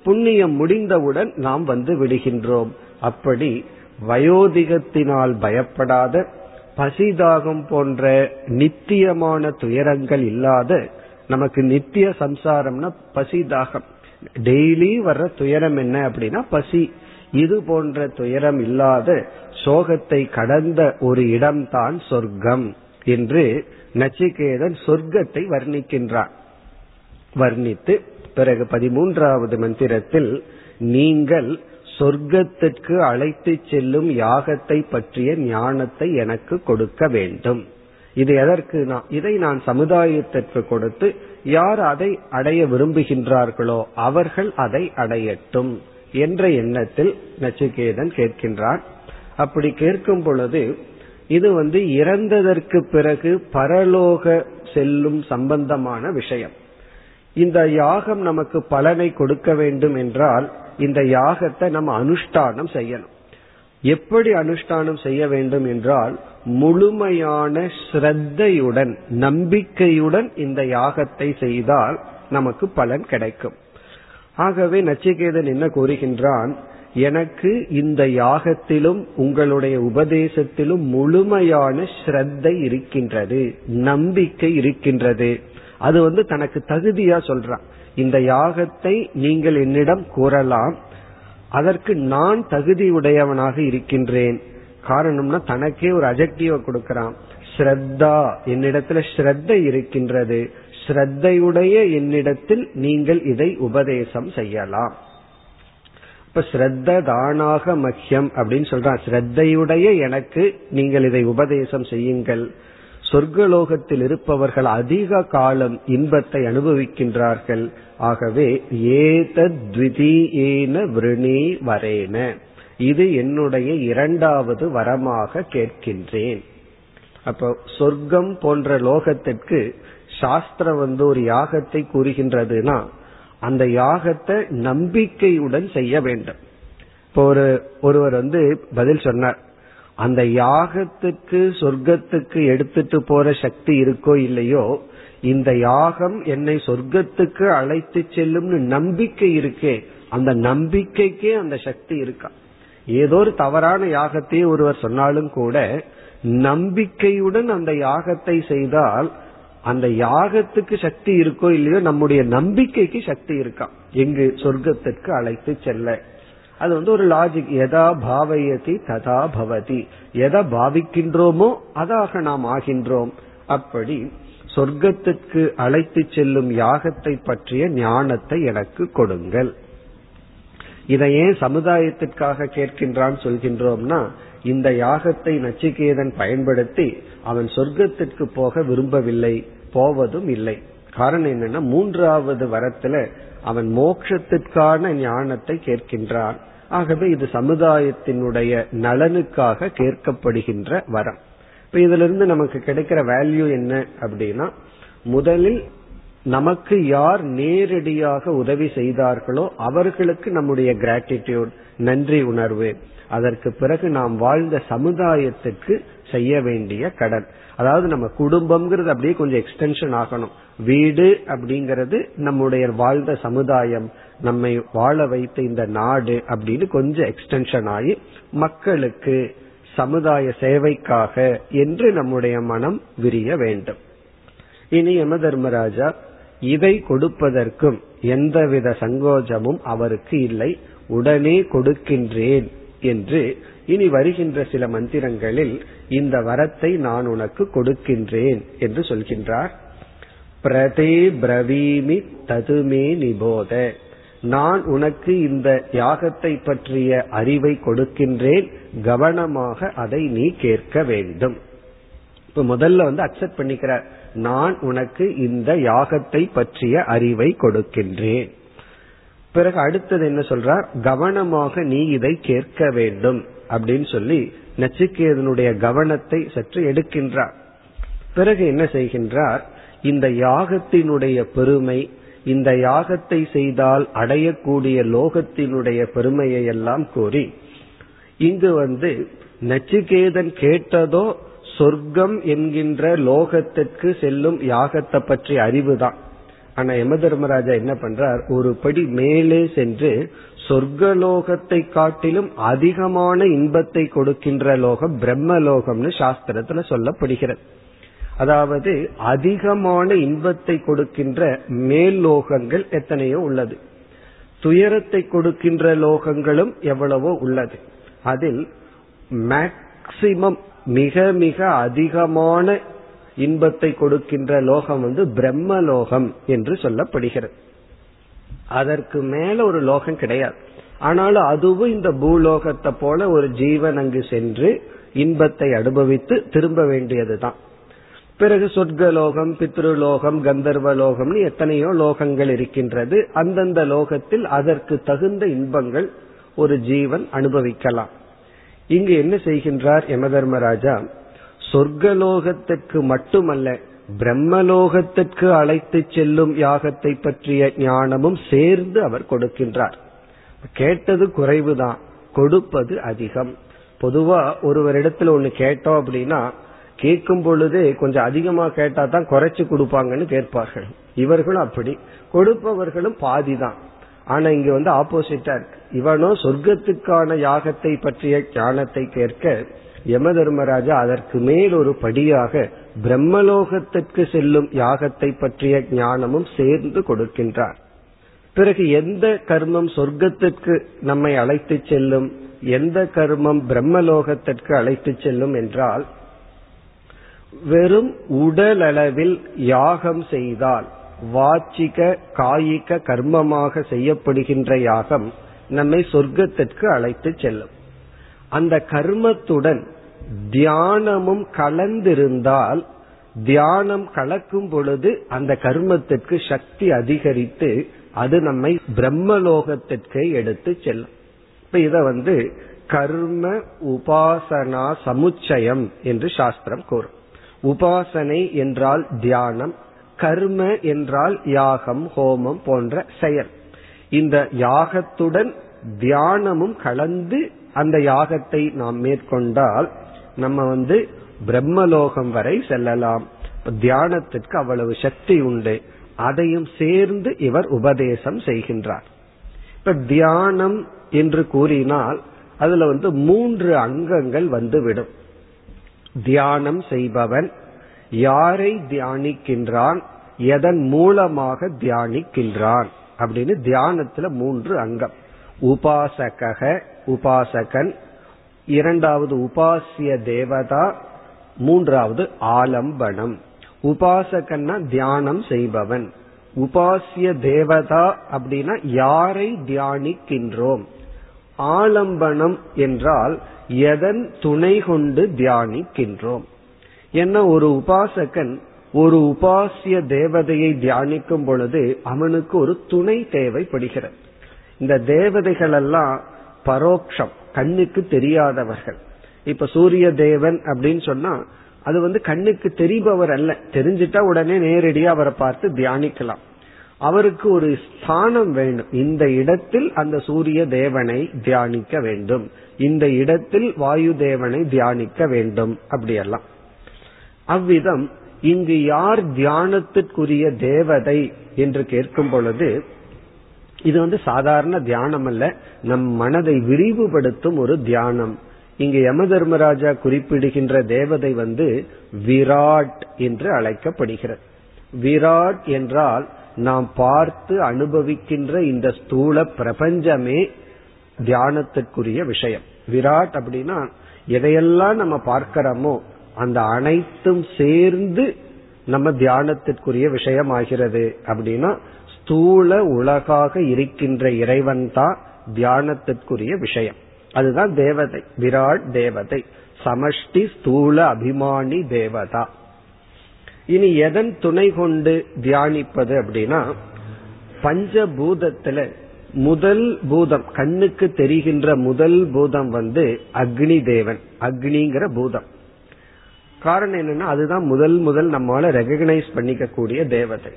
புண்ணியம் முடிந்தவுடன் நாம் விடுகின்றோம். அப்படி வயோதிகத்தினால் பயப்படாத, பசிதாகம் போன்ற நித்தியமான துயரங்கள் இல்லாத, நமக்கு நித்திய சம்சாரம்னா பசிதாகம், டெய்லி வர்ற துயரம் என்ன அப்படின்னா பசி, இது போன்ற துயரம் இல்லாத சோகத்தை கடந்த ஒரு இடம்தான் சொர்க்கம் என்று நச்சிகேதன் சொர்க்கத்தை வர்ணிக்கின்றான். வர்ணித்து பிறகு 13வது மந்திரத்தில் நீங்கள் சொர்க்கத்திற்கு அழைத்து செல்லும் யாகத்தை பற்றிய ஞானத்தை எனக்கு கொடுக்க வேண்டும். இது எதற்கு? இதை நான் சமுதாயத்திற்கு கொடுத்து யார் அதை அடைய விரும்புகின்றார்களோ அவர்கள் அதை அடையட்டும் என்ற எண்ணத்தில் நச்சிகேதன் கேட்கின்றான். அப்படி கேட்கும் பொழுது இது இறந்ததற்கு பிறகு பரலோக செல்லும் சம்பந்தமான விஷயம். இந்த யாகம் நமக்கு பலனை கொடுக்க வேண்டும் என்றால் இந்த யாகத்தை நம்ம அனுஷ்டானம் செய்யணும். எப்படி அனுஷ்டானம் செய்ய வேண்டும் என்றால் முழுமையான ஸ்ரத்தையுடன் நம்பிக்கையுடன் இந்த யாகத்தை செய்தால் நமக்கு பலன் கிடைக்கும். ஆகவே நச்சிகேதன் என்ன கூறுகின்றான்? எனக்கு இந்த யாகத்திலும் உங்களுடைய உபதேசத்திலும் முழுமையான ஸ்ரத்தை இருக்கின்றது, நம்பிக்கை இருக்கின்றது. அது தனக்கு தகுதியா சொல்றான். இந்த யாகத்தை நீங்கள் என்னிடம் கூறலாம், அதற்கு நான் தகுதியுடையவனாக இருக்கின்றேன். காரணம்னா தனக்கே ஒரு அஜெக்டிவ கொடுக்கிறான். ஸ்ரத்தா, என்னிடத்துல ஸ்ரத்தை இருக்கின்றது, ஸ்ரத்தையுடைய என்னிடத்தில் நீங்கள் இதை உபதேசம் செய்யலாம். இப்ப ஸ்ரத்த தானாக மக்கியம் அப்படின்னு சொல்றான். ஸ்ரத்தையுடைய எனக்கு நீங்கள் இதை உபதேசம் செய்யுங்கள். சொர்க்கலோகத்தில் இருப்பவர்கள் அதிக காலம் இன்பத்தை அனுபவிக்கின்றார்கள். ஆகவே ஏதத்விதீயேன விருணி வரேன, இது என்னுடைய 2வது வரமாக கேட்கின்றேன். அப்போ சொர்க்கம் போன்ற லோகத்திற்கு சாஸ்திரம் ஒரு யாகத்தை கூறுகின்றதுனா அந்த யாகத்தை நம்பிக்கையுடன் செய்ய வேண்டும். இப்போ ஒருவர் பதில் சொன்னார், அந்த யாகத்துக்கு சொர்க்கத்துக்கு எடுத்துட்டு போற சக்தி இருக்கோ இல்லையோ, இந்த யாகம் என்னை சொர்க்கத்துக்கு அழைத்து செல்லும்னு நம்பிக்கை இருக்கே, அந்த நம்பிக்கைக்கே அந்த சக்தி இருக்கா? ஏதோ ஒரு தவறான யாகத்தையே ஒருவர் சொன்னாலும் கூட நம்பிக்கையுடன் அந்த யாகத்தை செய்தால் அந்த யாகத்துக்கு சக்தி இருக்கோ இல்லையோ நம்முடைய நம்பிக்கைக்கு சக்தி இருக்கா எங்கு சொர்க்கத்திற்கு அழைத்து செல்ல. அது ஒரு லாஜிக். எதா பாவயதி ததா பவதி, எதை பாவிக்கின்றோமோ அதாக நாம் ஆகின்றோம். அப்படி சொர்க்கத்திற்கு அழைத்து செல்லும் யாகத்தை பற்றிய ஞானத்தை எனக்கு கொடுங்கள். இதை ஏன் சமுதாயத்திற்காக கேட்கின்றான் சொல்கின்றோம்னா, இந்த யாகத்தை நச்சிகேதன் பயன்படுத்தி அவன் சொர்க்கத்திற்கு போக விரும்பவில்லை, போவதும் இல்லை. காரணம் என்னன்னா, மூன்றாவது வரத்துல அவன் மோட்சத்திற்கான ஞானத்தை கேட்கின்றான். ஆகவே இது சமுதாயத்தினுடைய நலனுக்காக கேட்கப்படுகின்ற வரம். இப்ப இதுல இருந்து நமக்கு கிடைக்கிற வேல்யூ என்ன அப்படின்னா, முதலில் நமக்கு யார் நேரடியாக உதவி செய்தார்களோ அவர்களுக்கு நம்முடைய கிராட்டிடியூட், நன்றி உணர்வு. அதற்கு பிறகு நாம் வாழ்ந்த சமுதாயத்துக்கு செய்ய வேண்டிய கடன். அதாவது நம்ம குடும்பம்ங்கிறது அப்படியே கொஞ்சம் எக்ஸ்டென்ஷன் ஆகணும். வீடு அப்படிங்கிறது நம்முடைய வாழ்ந்த சமுதாயம், நம்மை வாழ வைத்த இந்த நாடு அப்படின்னு கொஞ்சம் எக்ஸ்டென்ஷன் ஆகி மக்களுக்கு சமுதாய சேவைக்காக என்று நம்முடைய மனம் விரிய வேண்டும். இனி யம தர்மராஜா இதை கொடுப்பதற்கும் எந்தவித சங்கோஜமும் அவருக்கு இல்லை, உடனே கொடுக்கின்றேன் என்று இனி வருகின்ற சில மந்திரங்களில் இந்த வரத்தை நான் உனக்கு கொடுக்கின்றேன் என்று சொல்கின்றார். பிரதே பிரவீமி ததுமே நிபோத, நான் உனக்கு இந்த யாகத்தை பற்றிய அறிவை கொடுக்கின்றேன், கவனமாக அதை நீ கேட்க வேண்டும். இப்ப முதல்ல அக்செப்ட் பண்ணிக்கிற, நான் உனக்கு இந்த யாகத்தை பற்றிய அறிவை கொடுக்கின்றேன். பிறகு அடுத்தது என்ன சொல்றார், கவனமாக நீ இதை கேட்க வேண்டும் அப்படின்னு சொல்லி நச்சிகேதனுடைய கவனத்தை சற்று எடுக்கின்றார். பிறகு என்ன செய்கின்றார், இந்த யாகத்தினுடைய பெருமை, இந்த யாகத்தை செய்தால் அடையக்கூடிய லோகத்தினுடைய பெருமையை எல்லாம் கூறி, இங்கு நச்சிகேதன் கேட்டதோ சொர்க்கம் என்கின்ற லோகத்திற்கு செல்லும் யாகத்தை பற்றி அறிவுதான். ஆனா யம தர்மராஜா என்ன பண்றார், ஒரு படி மேலே சென்று சொர்க்கலோகத்தை காட்டிலும் அதிகமான இன்பத்தை கொடுக்கின்ற லோகம் பிரம்மலோகம்னு சாஸ்திரத்துல சொல்லப்படுகிறது. அதாவது அதிகமான இன்பத்தை கொடுக்கின்ற மேல் லோகங்கள் எத்தனையோ உள்ளது, துயரத்தை கொடுக்கின்ற லோகங்களும் எவ்வளவோ உள்ளது. அதில் மேக்சிமம், மிக மிக அதிகமான இன்பத்தை கொடுக்கின்ற லோகம் பிரம்மலோகம் என்று சொல்லப்படுகிறது. அதற்கு மேல ஒரு லோகம் கிடையாது. ஆனாலும் அதுவும் இந்த பூலோகத்தை போல ஒரு ஜீவன் அங்கு சென்று இன்பத்தை அனுபவித்து திரும்ப வேண்டியதுதான். பிறகு சொர்க்கலோகம், பித்ருலோகம், கந்தர்வலோகம்னு எத்தனையோ லோகங்கள் இருக்கின்றது. அந்தந்த லோகத்தில் அதற்கு தகுந்த இன்பங்கள் ஒரு ஜீவன் அனுபவிக்கலாம். இங்கு என்ன செய்கின்றார் யம தர்மராஜா, சொர்க்கலோகத்திற்கு மட்டுமல்ல பிரம்மலோகத்திற்கு அழைத்து செல்லும் யாகத்தை பற்றிய ஞானமும் சேர்ந்து அவர் கொடுக்கின்றார். கேட்டது குறைவுதான், கொடுப்பது அதிகம். பொதுவா ஒருவரிடத்துல ஒண்ணு கேட்டோம் அப்படின்னா, கேட்கும் பொழுது கொஞ்சம் அதிகமா கேட்டா தான் குறைச்சு கொடுப்பாங்கன்னு கேட்பார்கள். இவர்களும் அப்படி, கொடுப்பவர்களும் பாதிதான். ஆனா இங்க ஆப்போசிட்டா இருக்கு. இவனோ சொர்க்கத்துக்கான யாகத்தை பற்றிய ஞானத்தை கேட்க, யம தர்மராஜா அதற்கு மேல் ஒரு படியாக பிரம்மலோகத்திற்கு செல்லும் யாகத்தை பற்றிய ஞானமும் சேர்ந்து கொடுக்கின்றார். பிறகு எந்த கர்மம் சொர்க்கத்திற்கு நம்மை அழைத்து செல்லும், எந்த கர்மம் பிரம்மலோகத்திற்கு அழைத்து செல்லும் என்றால், வெறும் உடல் அளவில் யாகம் செய்தால், வாச்சிக காயிக கர்மமாக செய்யப்படுகின்ற யாகம் நம்மை சொர்க்கத்திற்கு அழைத்து செல்லும். அந்த கர்மத்துடன் தியானமும் கலந்திருந்தால், தியானம் கலக்கும் பொழுது அந்த கர்மத்திற்கு சக்தி அதிகரித்து அது நம்மை பிரம்மலோகத்திற்கு எடுத்து செல்லும். இப்ப இத கர்ம உபாசனா சமுச்சயம் என்று சாஸ்திரம் கூறும். உபாசனை என்றால் தியானம், கர்ம என்றால் யாகம், ஹோமம் போன்ற செயல். இந்த யாகத்துடன் தியானமும் கலந்து அந்த யாகத்தை நாம் மேற்கொண்டால் நம்ம பிரம்மலோகம் வரை செல்லலாம். தியானத்திற்கு அவ்வளவு சக்தி உண்டு. அதையும் சேர்ந்து இவர் உபதேசம் செய்கின்றார். இப்ப தியானம் என்று கூறினால் அதுல 3 அங்கங்கள் வந்துவிடும். தியானம் செய்பவன் யாரை தியானிக்கின்றான், எதன் மூலமாக தியானிக்கின்றான் அப்படின்னு தியானத்துல 3 அங்கம். உபாசக உபாசகன், 2வது உபாசிய தேவதா, 3வது ஆலம்பனம். உபாசகன்னா தியானம் செய்பவன், உபாசிய தேவதா அப்படின்னா யாரை தியானிக்கின்றோம். ஆலம்பனம் என்றால் எதன் துணை கொண்டு தியானிக்கின்றோம். என்ன, ஒரு உபாசகன் ஒரு உபாசிய தேவதையை தியானிக்கும் பொழுது அவனுக்கு ஒரு துணை தேவைப்படுகிறது. இந்த தேவதைகள் எல்லாம் பரோட்சம், கண்ணுக்கு தெரியாதவர்கள். இப்ப சூரிய தேவன் அப்படின்னு சொன்னா அது வந்து கண்ணுக்கு தெரிபவர் அல்ல, தெரிஞ்சிட்டா உடனே நேரடியா அவரை பார்த்து தியானிக்கலாம். அவருக்கு ஒரு ஸ்தானம் வேண்டும், இந்த இடத்தில் அந்த சூரிய தேவனை தியானிக்க வேண்டும், இந்த இடத்தில் வாயு தேவனை தியானிக்க வேண்டும், அப்படியெல்லாம். அவ்விதம் இங்கு யார் தியானத்திற்குரிய தேவதை என்று கேட்கும் பொழுது இது வந்து சாதாரண தியானம் அல்ல, நம் மனதை விரிவுபடுத்தும் ஒரு தியானம். இங்கு யம தர்மராஜா குறிப்பிடுகின்ற தேவதை வந்து விராட் என்று அழைக்கப்படுகிறது. விராட் என்றால் நாம் பார்த்து அனுபவிக்கின்ற இந்த ஸ்தூல பிரபஞ்சமே தியானத்திற்குரிய விஷயம். விராட் அப்படின்னா எதையெல்லாம் நம்ம பார்க்கிறோமோ அந்த அனைத்தும் சேர்ந்து நம்ம தியானத்திற்குரிய விஷயம் ஆகிறது. அப்படின்னா ஸ்தூல உலகாக இருக்கின்ற இறைவன் தான் தியானத்திற்குரிய விஷயம். அதுதான் தேவதை, விராட் தேவதை, சமஷ்டி ஸ்தூல அபிமானி தேவதா. இனி எதன் துணை கொண்டு தியானிப்பது அப்படின்னா, பஞ்சபூதத்துல முதல் பூதம், கண்ணுக்கு தெரிகின்ற முதல் பூதம் வந்து அக்னி தேவன், அக்னிங்கிற பூதம். காரணம் என்னன்னா அதுதான் முதல் முதல் நம்மால ரெகக்னைஸ் பண்ணிக்க கூடிய தேவதை,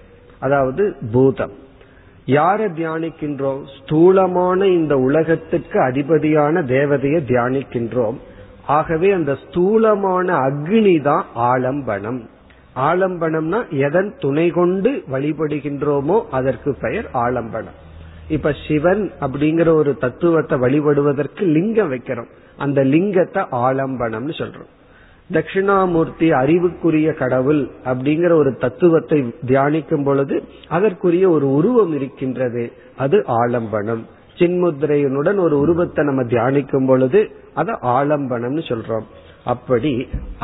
அதாவது பூதம். யாரை தியானிக்கின்றோம்? ஸ்தூலமான இந்த உலகத்துக்கு அதிபதியான தேவதையை தியானிக்கின்றோம். ஆகவே அந்த ஸ்தூலமான அக்னி தான் ஆலம்பனம். ஆலம்பனம்னா எதன் துணை கொண்டு வழிபடுகின்றோமோ அதற்கு பெயர் ஆலம்பனம். இப்ப சிவன் அப்படிங்கிற ஒரு தத்துவத்தை வழிபடுவதற்கு லிங்கம் வைக்கிறோம், அந்த லிங்கத்தை ஆலம்பனம்னு சொல்றோம். தட்சிணாமூர்த்தி அறிவுக்குரிய கடவுள் அப்படிங்கிற ஒரு தத்துவத்தை தியானிக்கும் பொழுது அதற்குரிய ஒரு உருவம் இருக்கின்றது, அது ஆலம்பனம். சின்முத்திரையுடன் ஒரு உருவத்தை நம்ம தியானிக்கும் பொழுது அது ஆலம்பனம்னு சொல்றோம். அப்படி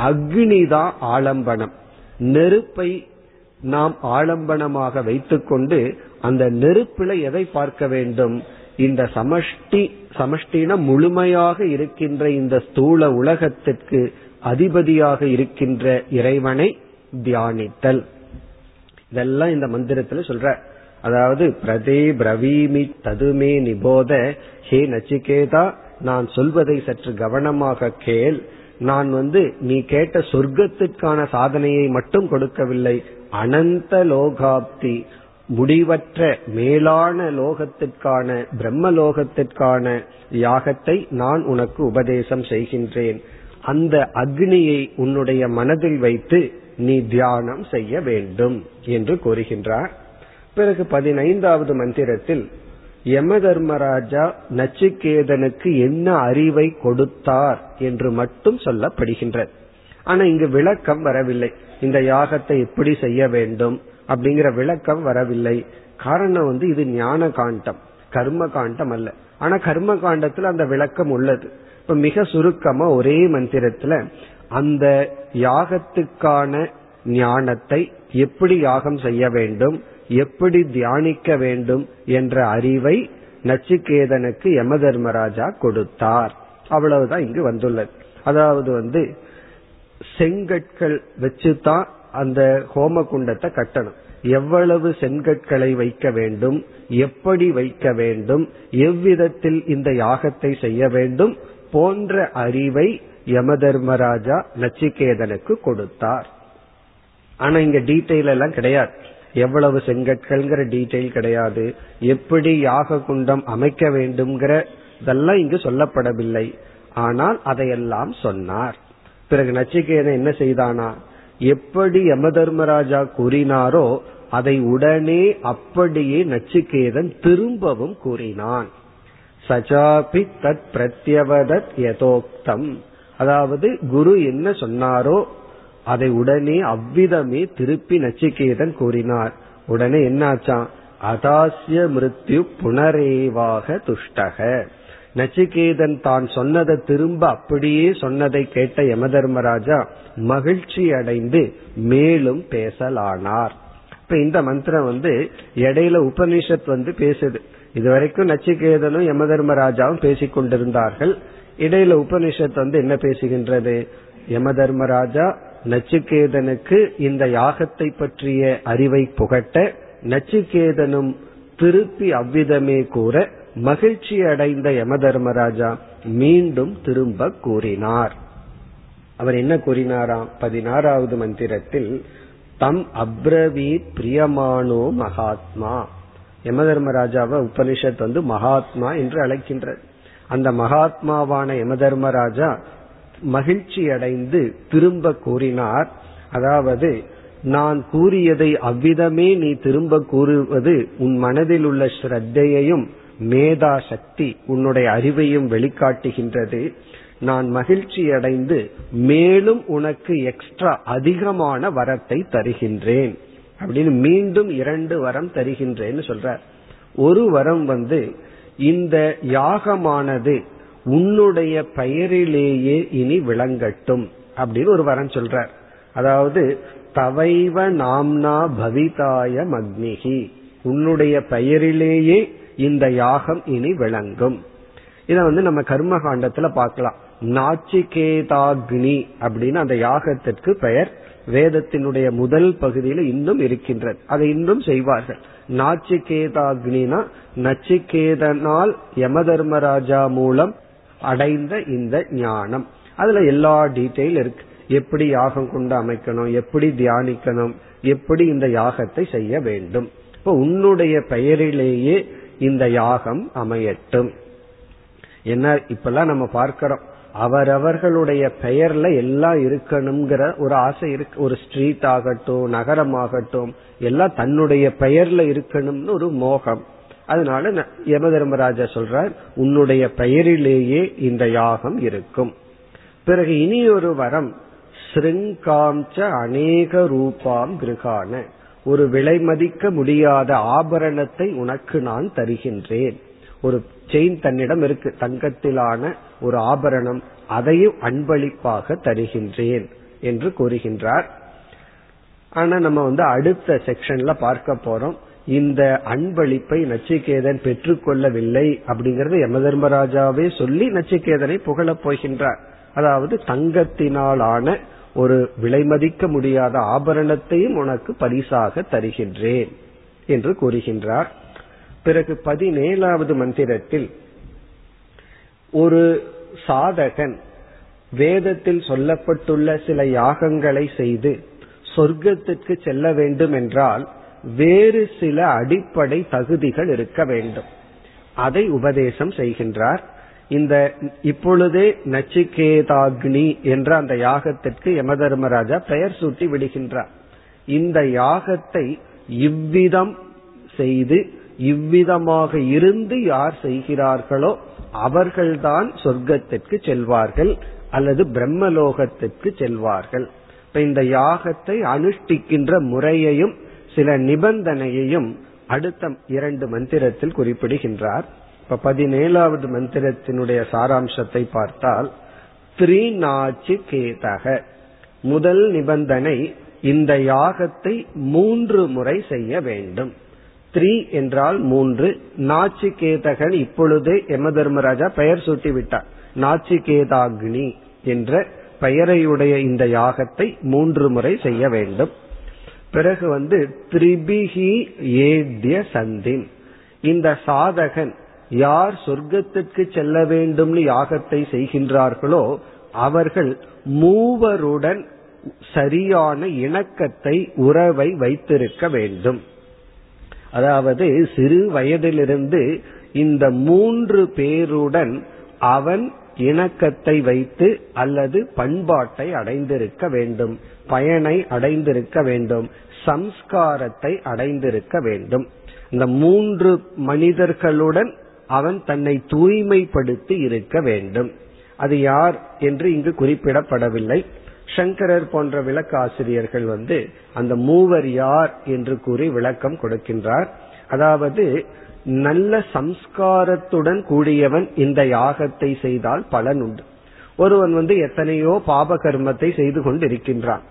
அக்னிதான் ஆலம்பனம். நெருப்பை நாம் ஆலம்பனமாக வைத்துக்கொண்டு அந்த நெருப்புல எதை பார்க்க வேண்டும்? இந்த சமஷ்டி, சமஷ்டின முழுமையாக இருக்கின்ற இந்த ஸ்தூல உலகத்திற்கு அதிபதியாக இருக்கின்ற இறைவனை தியானித்தல். இதெல்லாம் இந்த மந்திரத்துல சொல்ற, அதாவது பிரதே பிரவீமி ததுமே நிபோத, ஹே நச்சிகேதா நான் சொல்வதை சற்று கவனமாக கேள். நான் வந்து நீ கேட்ட சொர்க்கத்திற்கான சாதனையை மட்டும் கொடுக்கவில்லை, அனந்த லோகாப்தி முடிவற்ற மேலான லோகத்திற்கான பிரம்மலோகத்திற்கான யாகத்தை நான் உனக்கு உபதேசம் செய்கின்றேன். அந்த அக்னியை உன்னுடைய மனதில் வைத்து நீ தியானம் செய்ய வேண்டும் என்று கூறுகின்றார். பிறகு 15வது மந்திரத்தில் யம தர்மராஜா நச்சிகேதனுக்கு என்ன அறிவை கொடுத்தார் என்று மட்டும் சொல்லப்படுகின்றது. ஆனா இங்கு விளக்கம் வரவில்லை, இந்த யாகத்தை எப்படி செய்ய வேண்டும் அப்படிங்கிற விளக்கம் வரவில்லை. காரணம் வந்து இது ஞான காண்டம், கர்ம காண்டம் அல்ல. ஆனா கர்ம காண்டத்தில் அந்த விளக்கம் உள்ளது. இப்ப மிக சுருக்கமா ஒரே மந்திரத்துல அந்த யாகத்துக்கான ஞானத்தை, எப்படி யாகம் செய்ய வேண்டும், எப்படி தியானிக்க வேண்டும் என்ற அறிவை நச்சிகேதனுக்கு யம தர்மராஜா கொடுத்தார். அவ்வளவுதான் இங்கு வந்துள்ளது. அதாவது வந்து செங்கற்கள் வச்சுதான் அந்த ஹோம குண்டத்தை கட்டணும். எவ்வளவு செங்கற்களை வைக்க வேண்டும், எப்படி வைக்க வேண்டும், எவ்விதத்தில் இந்த யாகத்தை செய்ய வேண்டும் போன்ற அறிவை யம தர்மராஜா நச்சிகேதனுக்கு கொடுத்தார். ஆனா இங்க டீட்டெயில் எல்லாம் கிடையாது, எவ்வளவு செங்கற்கள்ங்கிற டீட்டெயில் கிடையாது, எப்படி யாக குண்டம் அமைக்க வேண்டும்ங்கிற இதெல்லாம் இங்கு சொல்லப்படவில்லை. ஆனால் அதையெல்லாம் சொன்னார். பிறகு நச்சிகேதன் என்ன செய்தானா, எப்படி யம தர்மராஜா கூறினாரோ அதை உடனே அப்படியே நச்சிகேதன் திரும்பவும் கூறினான். சஜாபி தத் பிரத்யவதத் யதோக்தம், அதாவது குரு என்ன சொன்னாரோ அதை உடனே அவ்விதமே திருப்பி நச்சிகேதன் கூறினார். உடனே என்னாச்சான், அதாஸ்ய மிருத்யு புனரேவாக துஷ்டக, நச்சிகேதன் தான் சொன்னதை திரும்ப அப்படியே சொன்னதை கேட்ட யம தர்மராஜா மகிழ்ச்சி அடைந்து மேலும் பேசலானார். இப்ப இந்த மந்திரம் இடையில உபனிஷத் பேசுது. இதுவரைக்கும் நச்சிகேதனும் யம தர்மராஜாவும் பேசிக்கொண்டிருந்தார்கள். இடையில உபனிஷத் என்ன பேசுகின்றது? யம தர்மராஜா நச்சிகேதனுக்கு இந்த யாகத்தை பற்றிய அறிவை புகட்ட, நச்சிகேதனும் திருப்பி அவ்விதமே கூற, மகிழ்ச்சி அடைந்த யம தர்மராஜா மீண்டும் திரும்ப கூறினார். அவர் என்ன கூறினாராம்? 16வது மந்திரத்தில் தம் அப்ரவீத் பிரியமானோ மகாத்மா. யம தர்மராஜாவை உபனிஷத் மகாத்மா என்று அழைக்கின்றது. அந்த மகாத்மாவான யம தர்மராஜா மகிழ்ச்சி அடைந்து திரும்ப கூறினார். அதாவது, நான் கூறியதை அவ்விதமே நீ திரும்ப கூறுவது உன் மனதில் உள்ள ஸ்ரத்தையையும் மேதா சக்தி உன்னுடைய அறிவையும் வெளிக்காட்டுகின்றது. நான் மகிழ்ச்சி அடைந்து மேலும் உனக்கு எக்ஸ்ட்ரா அதிகமான வரத்தை தருகின்றேன் அப்படின்னு மீண்டும் 2 வரம் தருகின்றேன்னு சொல்றார். ஒரு வரம் இந்த யாகமானது உன்னுடைய பெயரிலேயே இனி விளங்கட்டும் அப்படின்னு ஒரு வரம் சொல்றார். அதாவது தவைவ நாம்னா பவிதாய மக்னிகி, உன்னுடைய பெயரிலேயே இந்த யாகம் இனி விளங்கும். இத நம்ம கர்மகாண்டத்துல பார்க்கலாம். நாச்சிகேதாக்னி அப்படின்னு அந்த யாகத்திற்கு பெயர் வேதத்தினுடைய முதல் பகுதியில இன்னும் இருக்கின்றது. அதை இன்னும் செய்வார்கள். நாச்சிகேதாக்னா நச்சிகேதனால் யம தர்மராஜா மூலம் அடைந்த இந்த ஞானம். அதுல எல்லா டீட்டெயில் இருக்கு. எப்படி யாகம் கொண்டு அமைக்கணும், எப்படி தியானிக்கணும், எப்படி இந்த யாகத்தை செய்ய வேண்டும். இப்போ உன்னுடைய பெயரிலேயே இந்த யாகம் அமையட்டும். என்ன இப்பெல்லாம் நம்ம பார்க்கிறோம், அவரவர்களுடைய பெயர்ல எல்லாம் இருக்கணுங்கிற ஒரு ஆசை இருக்கு. ஒரு ஸ்ட்ரீட் ஆகட்டும், நகரம் ஆகட்டும், எல்லாம் தன்னுடைய பெயர்ல இருக்கணும்னு ஒரு மோகம். அதனால யம தர்மராஜா சொல்றார், உன்னுடைய பெயரிலேயே இந்த யாகம் இருக்கும். பிறகு இனி ஒரு வரம், ஸ்ருங்காம்ச அநேக ரூபாம் கிருகான, ஒரு விலை மதிக்க முடியாத ஆபரணத்தை உனக்கு நான் தருகின்றேன். ஒரு செயின் தன்னிடம் இருக்கு, தங்கத்திலான ஒரு ஆபரணம், அதையும் அன்பளிப்பாக தருகின்றேன் என்று கூறுகின்றார். ஆனா நம்ம அடுத்த செக்ஷன்ல பார்க்க போறோம், இந்த அன்பளிப்பை நச்சிகேதன் பெற்றுக்கொள்ளவில்லை அப்படிங்கறது யம தர்மராஜாவே சொல்லி நச்சிகேதனை புகழப் போகின்றார். அதாவது தங்கத்தினாலான ஒரு விலைமதிக்க முடியாத ஆபரணத்தையும் உனக்கு பரிசாக தருகின்றேன் என்று கூறுகின்றார். பிறகு 17வது மந்திரத்தில் ஒரு சாதகன் வேதத்தில் சொல்லப்பட்டுள்ள சில யாகங்களை செய்து சொர்க்கத்திற்கு செல்ல வேண்டும் என்றால் வேறு சில அடிப்படை தகுதிகள் இருக்க வேண்டும். அதை உபதேசம் செய்கின்றார். இந்த இப்பொழுதே நச்சிகேதாக்னி என்ற அந்த யாகத்திற்கு யம தர்மராஜா பெயர் சூட்டி விடுகின்றார். இந்த யாகத்தை இவ்விதம் செய்து இவ்விதமாக இருந்து யார் செய்கிறார்களோ அவர்கள்தான் சொர்க்கத்திற்கு செல்வார்கள் அல்லது பிரம்மலோகத்திற்கு செல்வார்கள். இப்ப இந்த யாகத்தை அனுஷ்டிக்கின்ற முறையையும் சில நிபந்தனையையும் அடுத்த 2 மந்திரத்தில் குறிப்பிடுகின்றார். இப்ப 17வது மந்திரத்தினுடைய சாராம்சத்தை பார்த்தால், த்ரீநாச்சிகேதக, முதல் நிபந்தனை இந்த யாகத்தை 3 முறை செய்ய வேண்டும். 3 என்றால் 3. நாச்சிகேதகன் இப்பொழுதே யம தர்மராஜா பெயர் சூட்டிவிட்டார். நாச்சிகேதாக்னி என்ற பெயரையுடைய இந்த யாகத்தை 3 முறை செய்ய வேண்டும். பிறகு திரிபிஹி ஏத்ய சந்தின், இந்த சாதகன் யார் சொர்க்கத்திற்கு செல்ல வேண்டும்னு யாகத்தை செய்கின்றார்களோ அவர்கள் 3 பேருடன் சரியான இணக்கத்தை உறவை வைத்திருக்க வேண்டும். அதாவது சிறு வயதிலிருந்து இந்த 3 பேருடன் அவன் இணக்கத்தை வைத்து அல்லது பண்பாட்டை அடைந்திருக்க வேண்டும், பயனை அடைந்திருக்க வேண்டும், சம்ஸ்காரத்தை அடைந்திருக்க வேண்டும். இந்த 3 மனிதர்களுடன் அவன் தன்னை தூய்மைப்படுத்தி இருக்க வேண்டும். அது யார் என்று இங்கு குறிப்பிடப்படவில்லை. சங்கரர் போன்ற விளக்காசிரியர்கள் அந்த 3 பேர் யார் என்று கூறி விளக்கம் கொடுக்கின்றார். அதாவது நல்ல சம்ஸ்காரத்துடன் கூடியவன் இந்த யாகத்தை செய்தால் பலன் உண்டு. ஒருவன் எத்தனையோ பாப கர்மத்தை செய்து கொண்டு இருக்கின்றான்,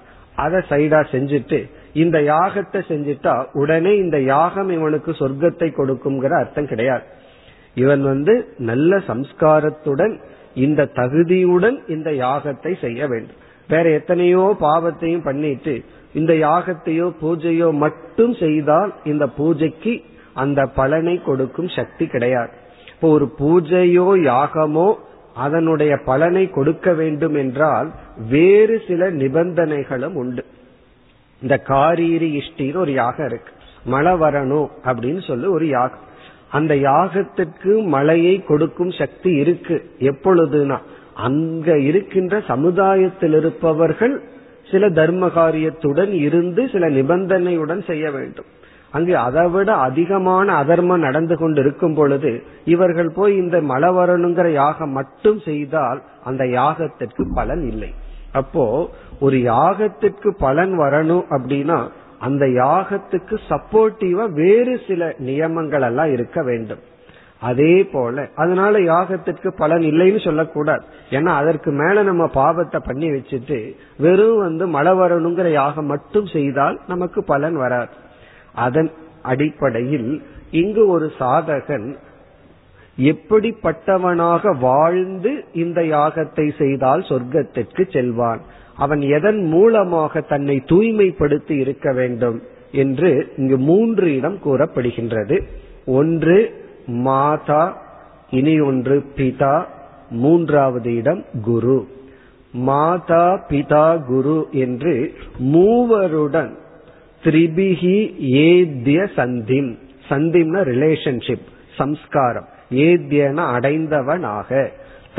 அதை சைடா செஞ்சுட்டு இந்த யாகத்தை செஞ்சுட்டா உடனே இந்த யாகம் இவனுக்கு சொர்க்கத்தை கொடுக்கும்ங்கிற அர்த்தம் கிடையாது. இவன் நல்ல சம்ஸ்காரத்துடன் இந்த தகுதியுடன் இந்த யாகத்தை செய்ய வேண்டும். வேற எத்தனையோ பாவத்தையும் பண்ணிட்டு இந்த யாகத்தையோ பூஜையோ மட்டும் செய்தால் இந்த பூஜைக்கு அந்த பலனை கொடுக்கும் சக்தி கிடையாது. இப்போ ஒரு பூஜையோ யாகமோ அதனுடைய பலனை கொடுக்க வேண்டும் என்றால் வேறு சில நிபந்தனைகளும் உண்டு. இந்த காரீரி இஷ்டின்னு ஒரு யாகம் இருக்கு, மழை வரணும் அப்படின்னு சொல்லி ஒரு யாகம். அந்த யாகத்திற்கு மழையை கொடுக்கும் சக்தி இருக்கு. எப்பொழுதுனா அங்க இருக்கின்ற சமுதாயத்தில் இருப்பவர்கள் சில தர்ம காரியத்துடன் இருந்து சில நிபந்தனையுடன் செய்ய வேண்டும். அங்கு அதை விட அதிகமான அதர்மம் நடந்து கொண்டு இருக்கும் பொழுது இவர்கள் போய் இந்த மழை வரணுங்கிற யாகம் மட்டும் செய்தால் அந்த யாகத்திற்கு பலன் இல்லை. அப்போ ஒரு யாகத்திற்கு பலன் வரணும் அப்படின்னா அந்த யாகத்துக்கு சப்போர்ட்டிவா வேறு சில நியமங்கள் எல்லாம் இருக்க வேண்டும். அதே போல அதனால யாகத்திற்கு பலன் இல்லைன்னு சொல்லக்கூடாது. ஏன்னா அதற்கு மேல நம்ம பாவத்தை பண்ணி வச்சுட்டு வெறும் மழை வரணுங்கிற யாகம் மட்டும் செய்தால் நமக்கு பலன் வராது. அதன் அடிப்படையில் இங்கு ஒரு சாதகன் எப்படிப்பட்டவனாக வாழ்ந்து இந்த யாகத்தை செய்தால் சொர்க்கத்திற்கு செல்வான், அவன் எதன் மூலமாக தன்னை தூய்மைப்படுத்தி இருக்க வேண்டும் என்று இங்கு 3 இடம் கூறப்படுகின்றது. ஒன்று மாதா, இனி ஒன்று பிதா, மூன்றாவது இடம் குரு. மாதா பிதா குரு என்று மூவருடன் திரிபிஹி ஏத்ய சந்திம், சந்திம்னா ரிலேஷன்ஷிப் சம்ஸ்காரம், ஏத்யன அடைந்தவனாக,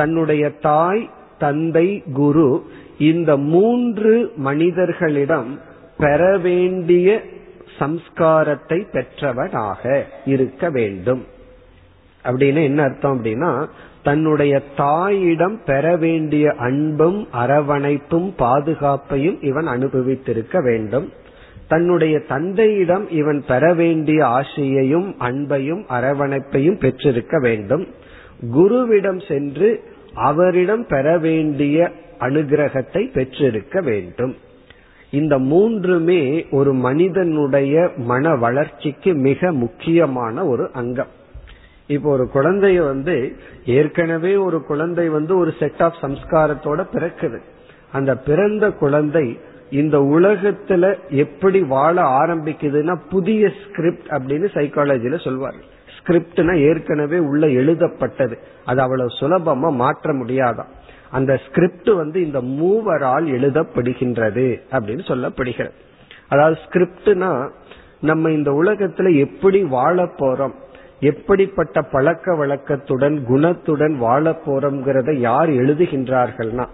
தன்னுடைய தாய் தந்தை குரு இந்த 3 மனிதர்களிடம் பெற வேண்டிய சம்ஸ்காரத்தை பெற்றவனாக இருக்க வேண்டும். அப்படின்னு என்ன அர்த்தம் அப்படின்னா தன்னுடைய தாயிடம் பெற வேண்டிய அன்பும் அரவணைப்பும் பாதுகாப்பையும் இவன் அனுபவித்திருக்க வேண்டும். தன்னுடைய தந்தையிடம் இவன் பெற வேண்டிய ஆசையையும் அன்பையும் அரவணைப்பையும் பெற்றிருக்க வேண்டும். குருவிடம் சென்று அவரிடம் பெற வேண்டிய அனுகிரகத்தை பெற்றிருக்க வேண்டும். இந்த 3 ஒரு மனிதனுடைய மன வளர்ச்சிக்கு மிக முக்கியமான ஒரு அங்கம். இப்போ ஒரு குழந்தைய ஏற்கனவே ஒரு குழந்தை ஒரு செட் ஆஃப் சம்ஸ்காரத்தோட பிறக்குது. அந்த பிறந்த குழந்தை இந்த உலகத்துல எப்படி வாழ ஆரம்பிக்குதுன்னா புதிய ஸ்கிரிப்ட் அப்படின்னு சைக்காலஜில சொல்வார். ஸ்கிரிப்ட்னா ஏற்கனவே உள்ள எழுதப்பட்டது, அது அவ்வளவு சுலபமா மாற்ற முடியாதான். அந்த ஸ்கிரிப்ட் இந்த மூவரால் எழுதப்படுகின்றது அப்படின்னு சொல்லப்படுகிறது. அதாவது ஸ்கிரிப்ட்னா நம்ம இந்த உலகத்துல எப்படி வாழ போறோம், எப்படிப்பட்ட பழக்க வழக்கத்துடன் குணத்துடன் வாழ போறோம்ங்கிறத யார் எழுதுகின்றார்கள்னா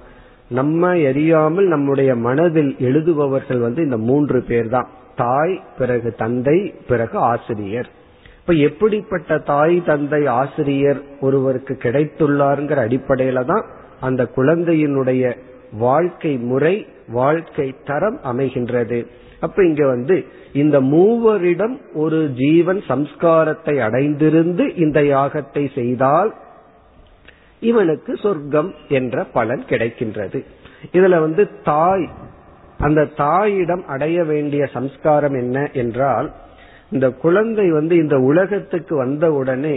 நம்ம எரியாமல் நம்முடைய மனதில் எழுதுபவர்கள் இந்த 3 பேர் தான். தாய், பிறகு தந்தை, பிறகு ஆசிரியர். இப்ப எப்படிப்பட்ட தாய் தந்தை ஆசிரியர் ஒருவருக்கு கிடைத்துள்ளாருங்கிற அடிப்படையில தான் அந்த குழந்தையினுடைய வாழ்க்கை முறை வாழ்க்கை தரம் அமைகின்றது. அப்ப இங்க இந்த 3 ஒரு ஜீவன் சம்ஸ்காரத்தை அடைந்திருந்து இந்த யாகத்தை செய்தால் இவனுக்கு சொர்க்கம் என்ற பலன் கிடைக்கின்றது. இதுல தாய், அந்த தாயிடம் அடைய வேண்டிய சம்ஸ்காரம் என்ன என்றால் இந்த குழந்தை இந்த உலகத்துக்கு வந்தவுடனே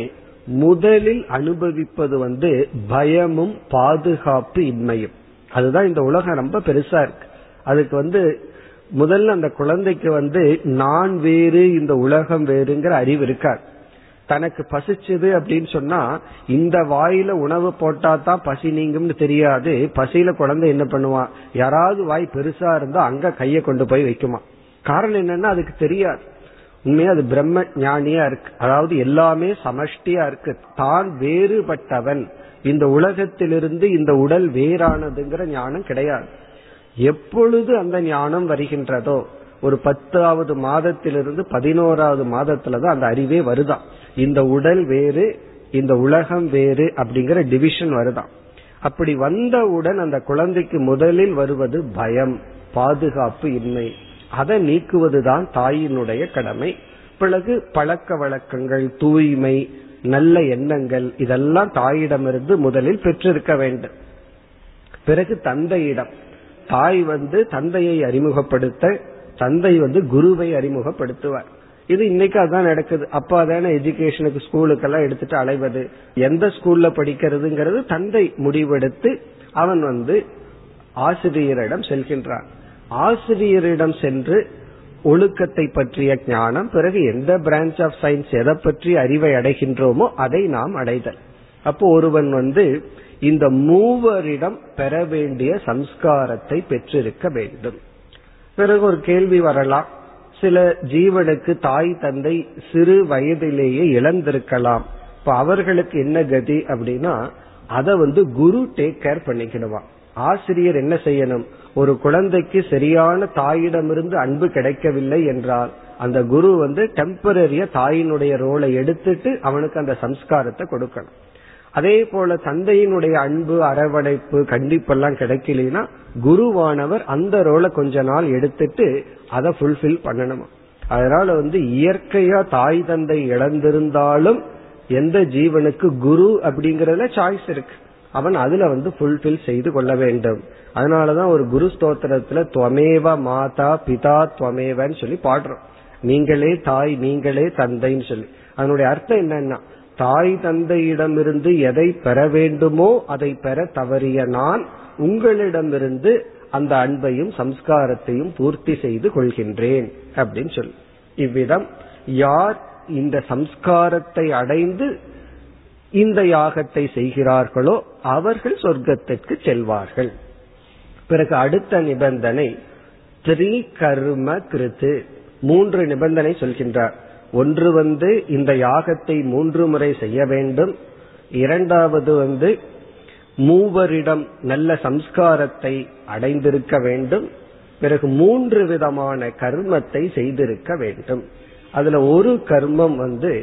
முதலில் அனுபவிப்பது பயமும் பாதுகாப்பு இன்மையும். அதுதான் இந்த உலகம் ரொம்ப பெருசா இருக்கு. அதுக்கு முதல்ல அந்த குழந்தைக்கு நான் வேறு இந்த உலகம் வேறுங்கிற அறிவு இருக்காது. தனக்கு பசிச்சது அப்படின்னு சொன்னா இந்த வாயில உணவு போட்டா தான் பசி நீங்கும்னு தெரியாது. பசியில குழந்தை என்ன பண்ணுவான், யாராவது வாய் பெருசா இருந்தா அங்க கைய கொண்டு போய் வைக்குமா. காரணம் என்னன்னா அதுக்கு தெரியாது. உண்மையா அது பிரம்ம ஞானியா இருக்கு. அதாவது எல்லாமே சமஷ்டியா இருக்கு. தான் வேறுபட்டவன், இந்த உலகத்திலிருந்து இந்த உடல் வேறானதுங்கிற ஞானம் கிடையாது. எப்பொழுது அந்த ஞானம் வருகின்றதோ ஒரு 10வது மாதத்திலிருந்து 11வது மாதத்துலதான் அந்த அறிவே வருதான். இந்த உடல் வேறு, இந்த உலகம் வேறு அப்படிங்கிற டிவிஷன் வருதான். அப்படி வந்தவுடன் அந்த குழந்தைக்கு முதலில் வருவது பயம், பாதுகாப்பு இன்மை. அதை நீக்குவதுதான் தாயினுடைய கடமை. பிறகு பழக்க வழக்கங்கள், தூய்மை, நல்ல எண்ணங்கள் இதெல்லாம் தாயிடமிருந்து முதலில் பெற்றிருக்க வேண்டும். பிறகு தந்தையிடம், தாய் தந்தையை அறிமுகப்படுத்த தந்தை வந்து குருவை அறிமுகப்படுத்துவார். இது இன்னைக்கு அதான் நடக்குது. அப்பா தானே எஜுகேஷனுக்கு ஸ்கூலுக்கெல்லாம் எடுத்துட்டு அலைவது, எந்த ஸ்கூல்ல படிக்கிறதுங்கிறது தந்தை முடிவெடுத்து அவன் வந்து ஆசிரியரிடம் செல்கின்றான். ஆசிரியரிடம் சென்று ஒழுக்கத்தை பற்றிய ஞானம், பிறகு எந்த பிரான்ச் ஆஃப் சயின்ஸ் எதை பற்றி அறிவை அடைகின்றோமோ அதை நாம் அடைதல். அப்போ ஒருவன் வந்து இந்த மூவரிடம் பெற வேண்டிய சம்ஸ்காரத்தை பெற்றிருக்க வேண்டும். பிறகு ஒரு கேள்வி வரலாம், சில ஜீவனுக்கு தாய் தந்தை சிறு வயதிலேயே இழந்திருக்கலாம், இப்ப அவர்களுக்கு என்ன கதி அப்படின்னா, அதை வந்து குரு டேக் கேர் பண்ணிக்கிடுவான். ஆசிரியர் என்ன செய்யணும், ஒரு குழந்தைக்கு சரியான தாயிடமிருந்து அன்பு கிடைக்கவில்லை என்றால் அந்த குரு வந்து டெம்பரரியா தாயினுடைய ரோலை எடுத்துட்டு அவனுக்கு அந்த சம்ஸ்காரத்தை கொடுக்கணும். அதே போல தந்தையினுடைய அன்பு, அரவணைப்பு, கண்டிப்பெல்லாம் கிடைக்கலனா குருவானவர் அந்த ரோலை கொஞ்ச நாள் எடுத்துட்டு அதை ஃபுல்ஃபில் பண்ணணுமா. அதனால வந்து இயற்கையா தாய் தந்தை இழந்திருந்தாலும் எந்த ஜீவனுக்கு குரு அப்படிங்கறதுல சாய்ஸ் இருக்கு, அவன் அதுல வந்து ஃபுல்ஃபில் செய்து கொள்ள வேண்டும். அதனாலதான் ஒரு குரு ஸ்தோத்திரத்துல துவமேவ மாதா பிதா துவமேவன்னு சொல்லி பாடுறோம், நீங்களே தாய் நீங்களே தந்தைன்னு சொல்லி. அதனுடைய அர்த்தம் என்னன்னா, தாய் தந்தையிடமிருந்து எதை பெற வேண்டுமோ அதை பெற தவறிய நான் உங்களிடமிருந்து அந்த அன்பையும் சம்ஸ்காரத்தையும் பூர்த்தி செய்து கொள்கின்றேன் அப்படின்னு சொல்லி. இவ்விதம் யார் இந்த சம்ஸ்காரத்தை அடைந்து இந்த யாகத்தை செய்கிறார்களோ அவர்கள் சொர்க்கத்திற்கு செல்வார்கள். பிறகு அடுத்த நிபந்தனை திரிகர்ம கிருத்து, 3 நிபந்தனை சொல்கின்றார். ஒன்று வந்து இந்த யாகத்தை 3 முறை செய்ய வேண்டும். இரண்டாவது வந்து மூவரிடம் நல்ல சம்ஸ்காரத்தை அடைந்திருக்க வேண்டும். பிறகு 3 விதமான கர்மத்தை செய்திருக்க வேண்டும். அதுல ஒரு கர்மம் வந்து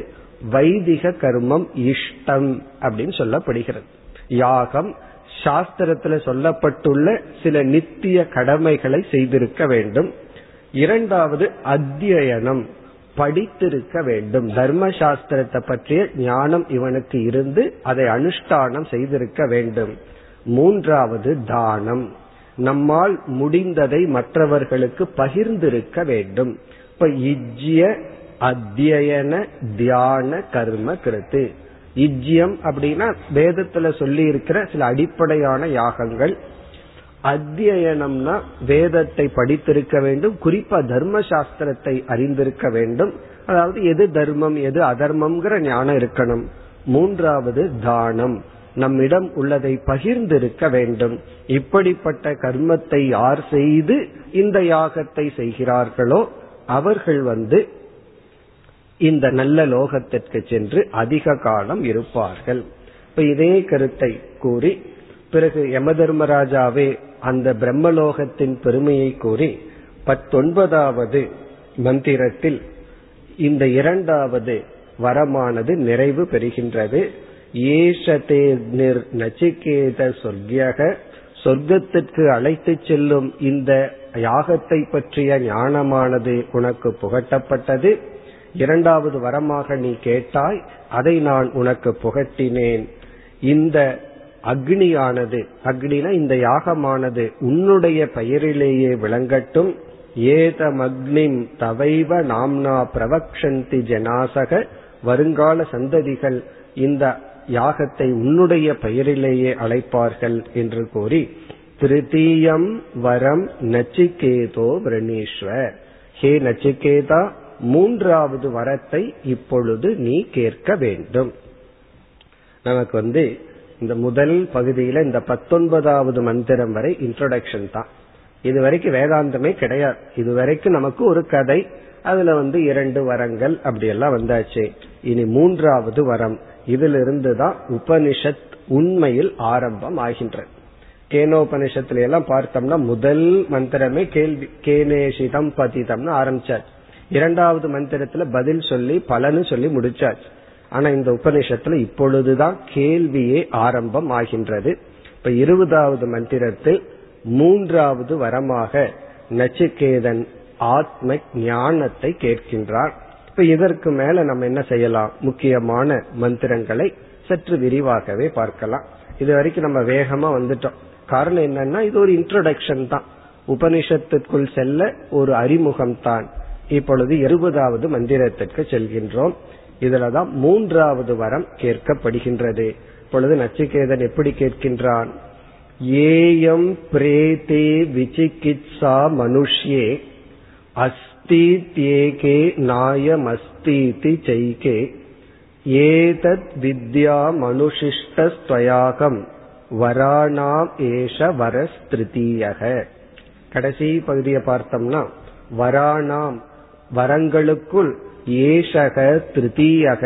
வைதிக கர்மம் இஷ்டம் அப்படின்னு சொல்லப்படுகிறது. யாகம் சாஸ்திரத்துல சொல்லப்பட்டுள்ள சில நித்திய கடமைகளை செய்திருக்க வேண்டும். இரண்டாவது அத்தியனம், படித்திருக்க வேண்டும். தர்மசாஸ்திரத்தை பற்றிய ஞானம் இவனுக்கு இருந்து அதை அனுஷ்டானம் செய்திருக்க வேண்டும். மூன்றாவது தானம், நம்மால் முடிந்ததை மற்றவர்களுக்கு பகிர்ந்திருக்க வேண்டும். இப்ப இஜ்ய அத்தியன தியான கர்ம கிருத்து. இஜ்யம் அப்படின்னா வேதத்துல சொல்லி இருக்கிற சில அடிப்படையான யாகங்கள். அத்தியனம்னா வேதத்தை படித்திருக்க வேண்டும், குறிப்பா தர்மசாஸ்திரத்தை அறிந்திருக்க வேண்டும். அதாவது எது தர்மம் எது அதர்மம்ங்கிற ஞானம் இருக்கணும். மூன்றாவது தானம், நம்மிடம் உள்ளதை பகிர்ந்திருக்க வேண்டும். இப்படிப்பட்ட கர்மத்தை யார் செய்து இந்த யாகத்தை செய்கிறார்களோ அவர்கள் வந்து இந்த நல்ல லோகத்திற்கு சென்று அதிக காலம் இருப்பார்கள். இப்ப இதே கருத்தை கூறி பிறகு யமதர்மராஜாவே அந்த பிரம்மலோகத்தின் பெருமையை கூறி 19வது மந்திரத்தில் இந்த 2வது வரமானது நிறைவு பெறுகின்றது. ஏஷதே நிர் நசிகேத சொர்க்கியக, சொர்க்கத்திற்கு அழைத்து செல்லும் இந்த யாகத்தை பற்றிய ஞானமானது உனக்கு புகட்டப்பட்டது. 2வது வரமாக நீ கேட்டாய், அதை நான் உனக்கு புகட்டினேன். இந்த அக்னியானது, அக்னினா இந்த யாகமானது உன்னுடைய பெயரிலேயே விளங்கட்டும். ஏதம் அக்னிம் தவைவ நாம்னா பிரவக்ஷந்தி ஜனாசக, வருங்கால சந்ததிகள் இந்த யாகத்தை உன்னுடைய பெயரிலேயே அழைப்பார்கள் என்று கூறி, திருத்தீயம் வரம் நச்சிகேதோ விரணீஸ்வ, ஹே நச்சிகேதா 3வது வரத்தை இப்பொழுது நீ கேட்க வேண்டும். நமக்கு வந்து இந்த முதல் பகுதியில இந்த 19வது மந்திரம் வரை இன்ட்ரோடக்ஷன் தான். இது வரைக்கும் வேதாந்தமே கிடையாது. இது வரைக்கும் நமக்கு ஒரு கதை, அதுல வந்து 2 வரங்கள் அப்படியெல்லாம் வந்தாச்சு. இனி 3வது வரம், இதிலிருந்து தான் உபனிஷத் உண்மையில் ஆரம்பம் ஆகின்ற. கேனோபனிஷத்துல எல்லாம் பார்த்தோம்னா முதல் மந்திரமே கேள்வி, கேனேஷிதம் பதிதம்னு ஆரம்பிச்சாச்சு. 2வது மந்திரத்துல பதில் சொல்லி பலன்னு சொல்லி முடிச்சாச்சு. ஆனா இந்த உபநிஷத்துல இப்பொழுதுதான் கேள்வியே ஆரம்பம் ஆகின்றது. இப்ப 20வது மந்திரத்தில் 3வது வரமாக நச்சிகேதன் ஆத்ம ஞானத்தை கேட்கின்றார். இப்ப இதற்கு மேல நம்ம என்ன செய்யலாம், முக்கியமான மந்திரங்களை சற்று விரிவாகவே பார்க்கலாம். இது வரைக்கும் நம்ம வேகமா வந்துட்டோம். காரணம் என்னன்னா, இது ஒரு இன்ட்ரோடக்ஷன் தான். உபனிஷத்திற்குள் செல்ல ஒரு அறிமுகம்தான். இப்பொழுது 20வது மந்திரத்திற்கு செல்கின்றோம். இதுலதான் 3வது வரம் கேட்கப்படுகின்றது. இப்பொழுது நச்சிகேதன் எப்படி கேட்கின்றான்? ஏயம் பிரேதே விசிகித்சா மனுஷ்யே அஸ்தித்யேகே நாயம் அஸ்திதி சைகே ஏதத் வித்யா மனுஷிஷ்டஸ்த்வயாகம் வராணாம் ஏஷ வரஸ்திருதியக. கடைசி பகுதியை பார்த்தோம்னா வராணாம் வரங்களுக்குள் ஏஷக திருதியக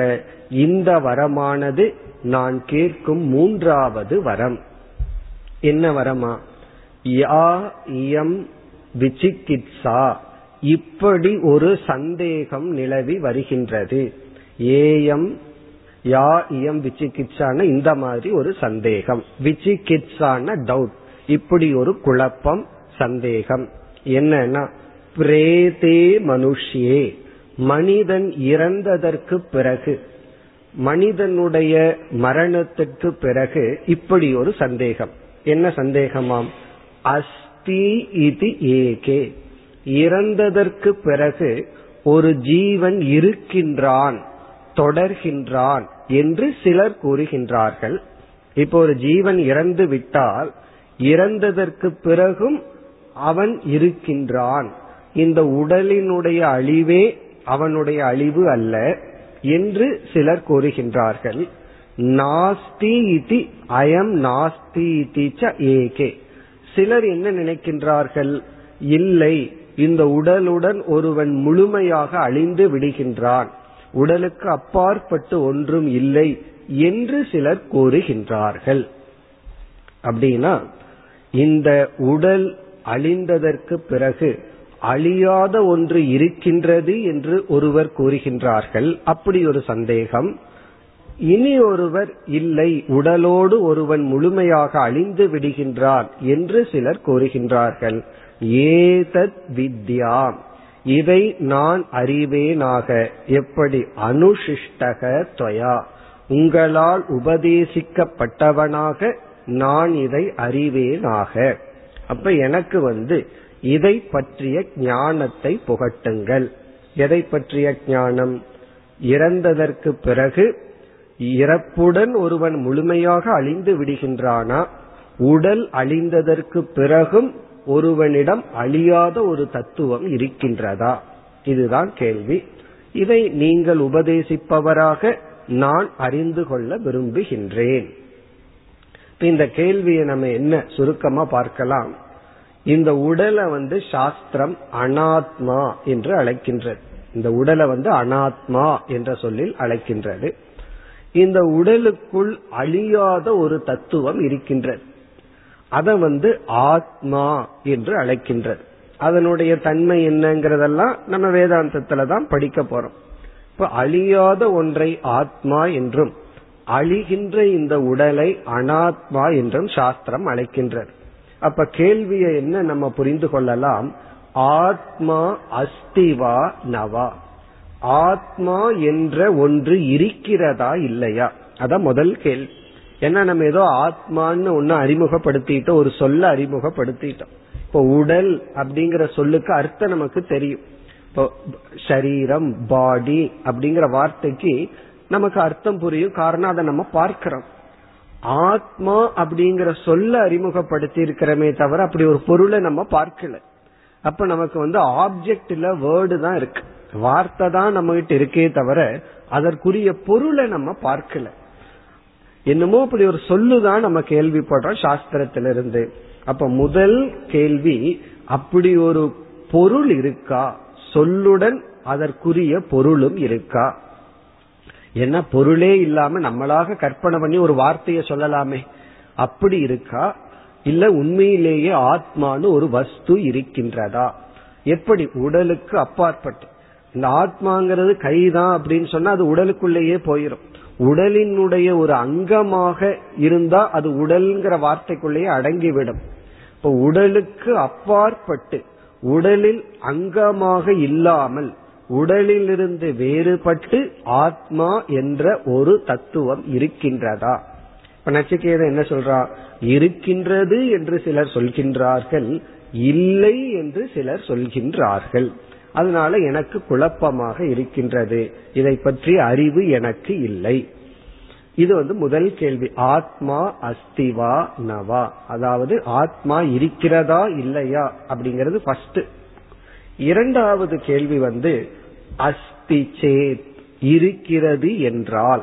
இந்த வரமானது நான் கேட்கும் 3வது வரம். என்ன வரமா? யா இயம் விசிகித்சா, இப்படி ஒரு சந்தேகம் நிலவி வருகின்றது. ஏயம் யா இயம் விசிகித்சான இந்த மாதிரி ஒரு சந்தேகம், விசிகித்சான டவுட், இப்படி ஒரு குழப்பம் சந்தேகம். என்னன்னா பிரேதே மனுஷ்யே, மனிதன் இறந்ததற்கு பிறகு, மனிதனுடைய மரணத்திற்கு பிறகு இப்படி ஒரு சந்தேகம். என்ன சந்தேகமாம்? அஸ்தி இது ஏகே, இறந்ததற்கு பிறகு ஒரு ஜீவன் இருக்கின்றான், தொடர்கின்றான் என்று சிலர் கூறுகின்றார்கள். இப்போ ஒரு ஜீவன் இறந்து விட்டால் இறந்ததற்கு பிறகும் அவன் இருக்கின்றான், இந்த உடலினுடைய அழிவே அவனுடைய அழிவு அல்ல என்று சிலர் கூறுகின்றார்கள். நாஸ்தி இதி அயம் நாஸ்தி இதி ச ஏகே, சிலர் என்ன நினைக்கின்றார்கள்? இல்லை, இந்த உடலுடன் ஒருவன் முழுமையாக அழிந்து விடுகின்றான், உடலுக்கு அப்பாற்பட்டு ஒன்றும் இல்லை என்று சிலர் கூறுகின்றார்கள். அப்படின்னா இந்த உடல் அழிந்ததற்கு பிறகு அழியாத ஒன்று இருக்கின்றது என்று ஒருவர் கூறுகின்றார்கள், அப்படி ஒரு சந்தேகம். இனி ஒருவர் இல்லை, உடலோடு ஒருவன் முழுமையாக அழிந்து விடுகின்றான் என்று சிலர் கூறுகின்றார்கள். ஏதத் வித்யா, இதை நான் அறிவேனாக. எப்படி? அனுஷிஷ்டக த்வயா, உங்களால் உபதேசிக்கப்பட்டவனாக நான் இதை அறிவேனாக. அப்ப எனக்கு இதை பற்றிய ஞானத்தை புகட்டுங்கள். எதை பற்றிய ஞானம்? இறந்ததற்கு பிறகு இறப்புடன் ஒருவன் முழுமையாக அழிந்து விடுகின்றானா, உடல் அழிந்ததற்கு பிறகும் ஒருவனிடம் அழியாத ஒரு தத்துவம் இருக்கின்றதா, இதுதான் கேள்வி. இதை நீங்கள் உபதேசிப்பவராக நான் அறிந்து கொள்ள விரும்புகின்றேன். இந்த கேள்வியை நம்ம என்ன சுருக்கமா பார்க்கலாம். இந்த உடலை சாஸ்திரம் அனாத்மா என்று அழைக்கின்றது. இந்த உடலை அனாத்மா என்ற சொல்லில் அழைக்கின்றது. இந்த உடலுக்குள் அழியாத ஒரு தத்துவம் இருக்கின்றது, அதை ஆத்மா என்று அழைக்கின்றது. அதனுடைய தன்மை என்னங்கிறதெல்லாம் நம்ம வேதாந்தத்துல தான் படிக்க போறோம். இப்ப அழியாத ஒன்றை ஆத்மா என்றும், அழிகின்ற இந்த உடலை அனாத்மா என்றும் சாஸ்திரம் அழைக்கின்றது. அப்ப கேள்வியை என்ன நம்ம புரிந்து கொள்ளலாம்? ஆத்மா அஸ்திவா நவா, ஆத்மா என்ற ஒன்று இருக்கிறதா இல்லையா, அதான் முதல் கேள்வி. ஏன்னா நம்ம ஏதோ ஆத்மான்னு ஒன்னு அறிமுகப்படுத்திட்டோம், ஒரு சொல்ல அறிமுகப்படுத்திட்டோம். இப்போ உடல் அப்படிங்கிற சொல்லுக்கு அர்த்தம் நமக்கு தெரியும். இப்போ சரீரம், பாடி அப்படிங்கிற வார்த்தைக்கு நமக்கு அர்த்தம் புரியும், காரணம் அதை நம்ம பார்க்கிறோம். ஆத்மா அப்படிங்கிற சொல்ல அறிமுகப்படுத்தி இருக்கிறமே தவிர அப்படி ஒரு பொருளை நம்ம பார்க்கல. அப்ப நமக்கு ஆப்ஜெக்ட்ல வேர்டு தான் இருக்கு, வார்த்தை தான் நம்ம கிட்ட இருக்கே தவிர அதற்குரிய பொருளை நம்ம பார்க்கல. என்னமோ அப்படி ஒரு சொல்லுதான் நம்ம கேள்விப்படுறோம் சாஸ்திரத்திலிருந்து. அப்ப முதல் கேள்வி, அப்படி ஒரு பொருள் இருக்கா, சொல்லுடன் அதற்குரிய பொருளும் இருக்கா? என்ன பொருளே இல்லாம நம்மளாக கற்பனை பண்ணி ஒரு வார்த்தையை சொல்லலாமே, அப்படி இருக்கா? இல்ல உண்மையிலேயே ஆத்மானு ஒரு வஸ்து இருக்கின்றதா? எப்படி? உடலுக்கு அப்பாற்பட்டு. இந்த ஆத்மாங்கிறது கைதான் அப்படின்னு சொன்னா அது உடலுக்குள்ளேயே போயிடும். உடலினுடைய ஒரு அங்கமாக இருந்தா அது உடல்ங்கிற வார்த்தைக்குள்ளேயே அடங்கிவிடும். இப்போ உடலுக்கு அப்பாற்பட்டு, உடலில் அங்கமாக இல்லாமல், உடலிலிருந்து வேறுபட்டு ஆத்மா என்ற ஒரு தத்துவம் இருக்கின்றதா? இப்ப நச்சிகேதன் என்ன சொல்றா? இருக்கின்றது என்று சிலர் சொல்கின்றார்கள், இல்லை என்று சிலர் சொல்கின்றார்கள். அதனால எனக்கு குழப்பமாக இருக்கின்றது, இதை பற்றி அறிவு எனக்கு இல்லை. இது முதல் கேள்வி, ஆத்மா அஸ்திவா நவா, அதாவது ஆத்மா இருக்கிறதா இல்லையா அப்படிங்கிறது ஃபர்ஸ்ட். இரண்டாவது கேள்வி அஸ்தி சேத், இருக்கிறது என்றால்,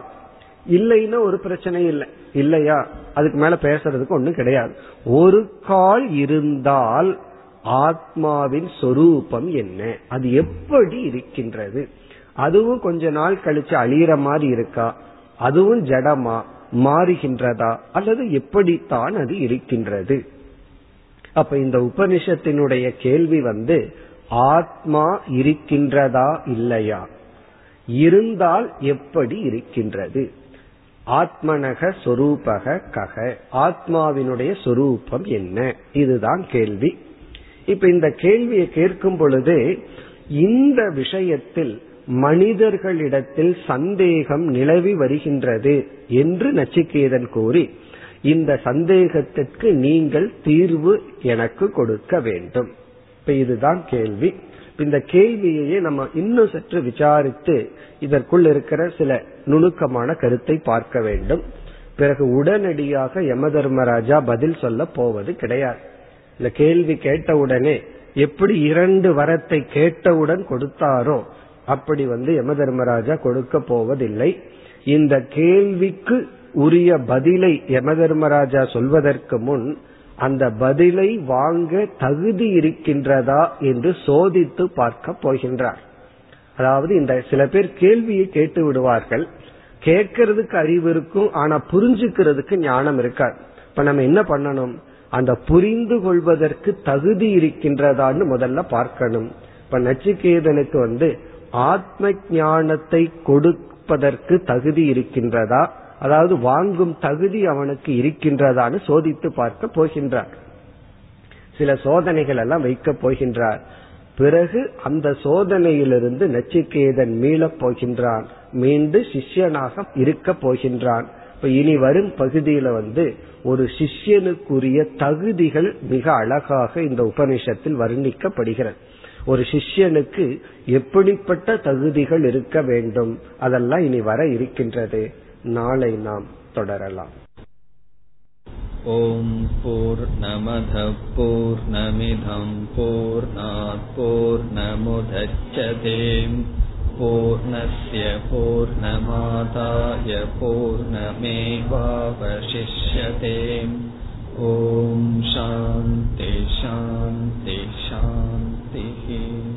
இல்லைன்னா ஒரு பிரச்சனை இல்லை, இல்லையா அதுக்கு மேல பேசுறதுக்கு ஒண்ணும் கிடையாது. ஒரு கால் இருந்தால் ஆத்மாவின் சொரூபம் என்ன, அது எப்படி இருக்கின்றது, அதுவும் கொஞ்ச நாள் கழிச்சு அழியிற மாதிரி இருக்கா, அதுவும் ஜடமா மாறுகின்றதா, அல்லது எப்படித்தான் அது இருக்கின்றது. அப்ப இந்த உபனிஷத்தினுடைய கேள்வி ஆத்மா இருக்கின்றதா இல்லையா, இருந்தால் எப்படி இருக்கின்றது. ஆத்மனக சொரூபக கக, ஆத்மாவினுடைய சொரூபம் என்ன, இதுதான் கேள்வி. இப்ப இந்த கேள்வியை கேட்கும் பொழுது இந்த விஷயத்தில் மனிதர்களிடத்தில் சந்தேகம் நிலவி வருகின்றது என்று நச்சிகேதன் கூறி, இந்த சந்தேகத்திற்கு நீங்கள் தீர்வு எனக்கு கொடுக்க வேண்டும். இப்ப இதுதான் கேள்வி. இந்த கேள்வியையே நம்ம இன்னும் சற்று விசாரித்து இதற்குள் இருக்கிற சில நுணுக்கமான கருத்தை பார்க்க வேண்டும். பிறகு உடனடியாக யம தர்மராஜா பதில் சொல்ல போவது கிடையாது. இந்த கேள்வி கேட்டவுடனே எப்படி 2 வரத்தை கேட்டவுடன் கொடுத்தாரோ அப்படி யம தர்மராஜா கொடுக்க போவதில்லை. இந்த கேள்விக்கு உரிய பதிலை யம தர்மராஜா சொல்வதற்கு முன் அந்த பதிலை வாங்க தகுதி இருக்கின்றதா என்று சோதித்து பார்க்க போகின்றார். அதாவது இந்த சில பேர் கேள்வியை கேட்டு விடுவார்கள், கேட்கறதுக்கு அறிவு இருக்கும், ஆனா புரிஞ்சுக்கிறதுக்கு ஞானம் இருக்காது. இப்ப நம்ம என்ன பண்ணணும், அந்த புரிந்து கொள்வதற்கு தகுதி இருக்கின்றதான்னு முதல்ல பார்க்கணும். இப்ப நச்சிகேதனுக்கு ஆத்ம ஞானத்தை கொடுப்பதற்கு தகுதி இருக்கின்றதா, அதாவது வாங்கும் தகுதி அவனுக்கு இருக்கின்றதான்னு சோதித்து பார்க்க போகின்றார். சில சோதனைகள் எல்லாம் வைக்க போகின்றார். பிறகு அந்த சோதனையிலிருந்து நச்சிகேதன் மீள போகின்றான், மீண்டு சிஷ்யனாக இருக்க போகின்றான். இப்ப இனி வரும் பகுதியில ஒரு சிஷ்யனுக்குரிய தகுதிகள் மிக அழகாக இந்த உபனிஷத்தில் வர்ணிக்கப்படுகிறது. ஒரு சிஷ்யனுக்கு எப்படிப்பட்ட தகுதிகள் இருக்க வேண்டும், அதெல்லாம் இனி வர இருக்கின்றது. நாளை நாம் தொடரலாம். ஓம் பூர்ணமதః பூர்ணமிதம் பூர்ணாத் பூர்ணமுதச்யதே பூர்ணஸ்ய பூர்ணமாதாய பூர்ணமேவாவசிஷ்யதே. ஓம் சாந்தி சாந்தி சாந்தி.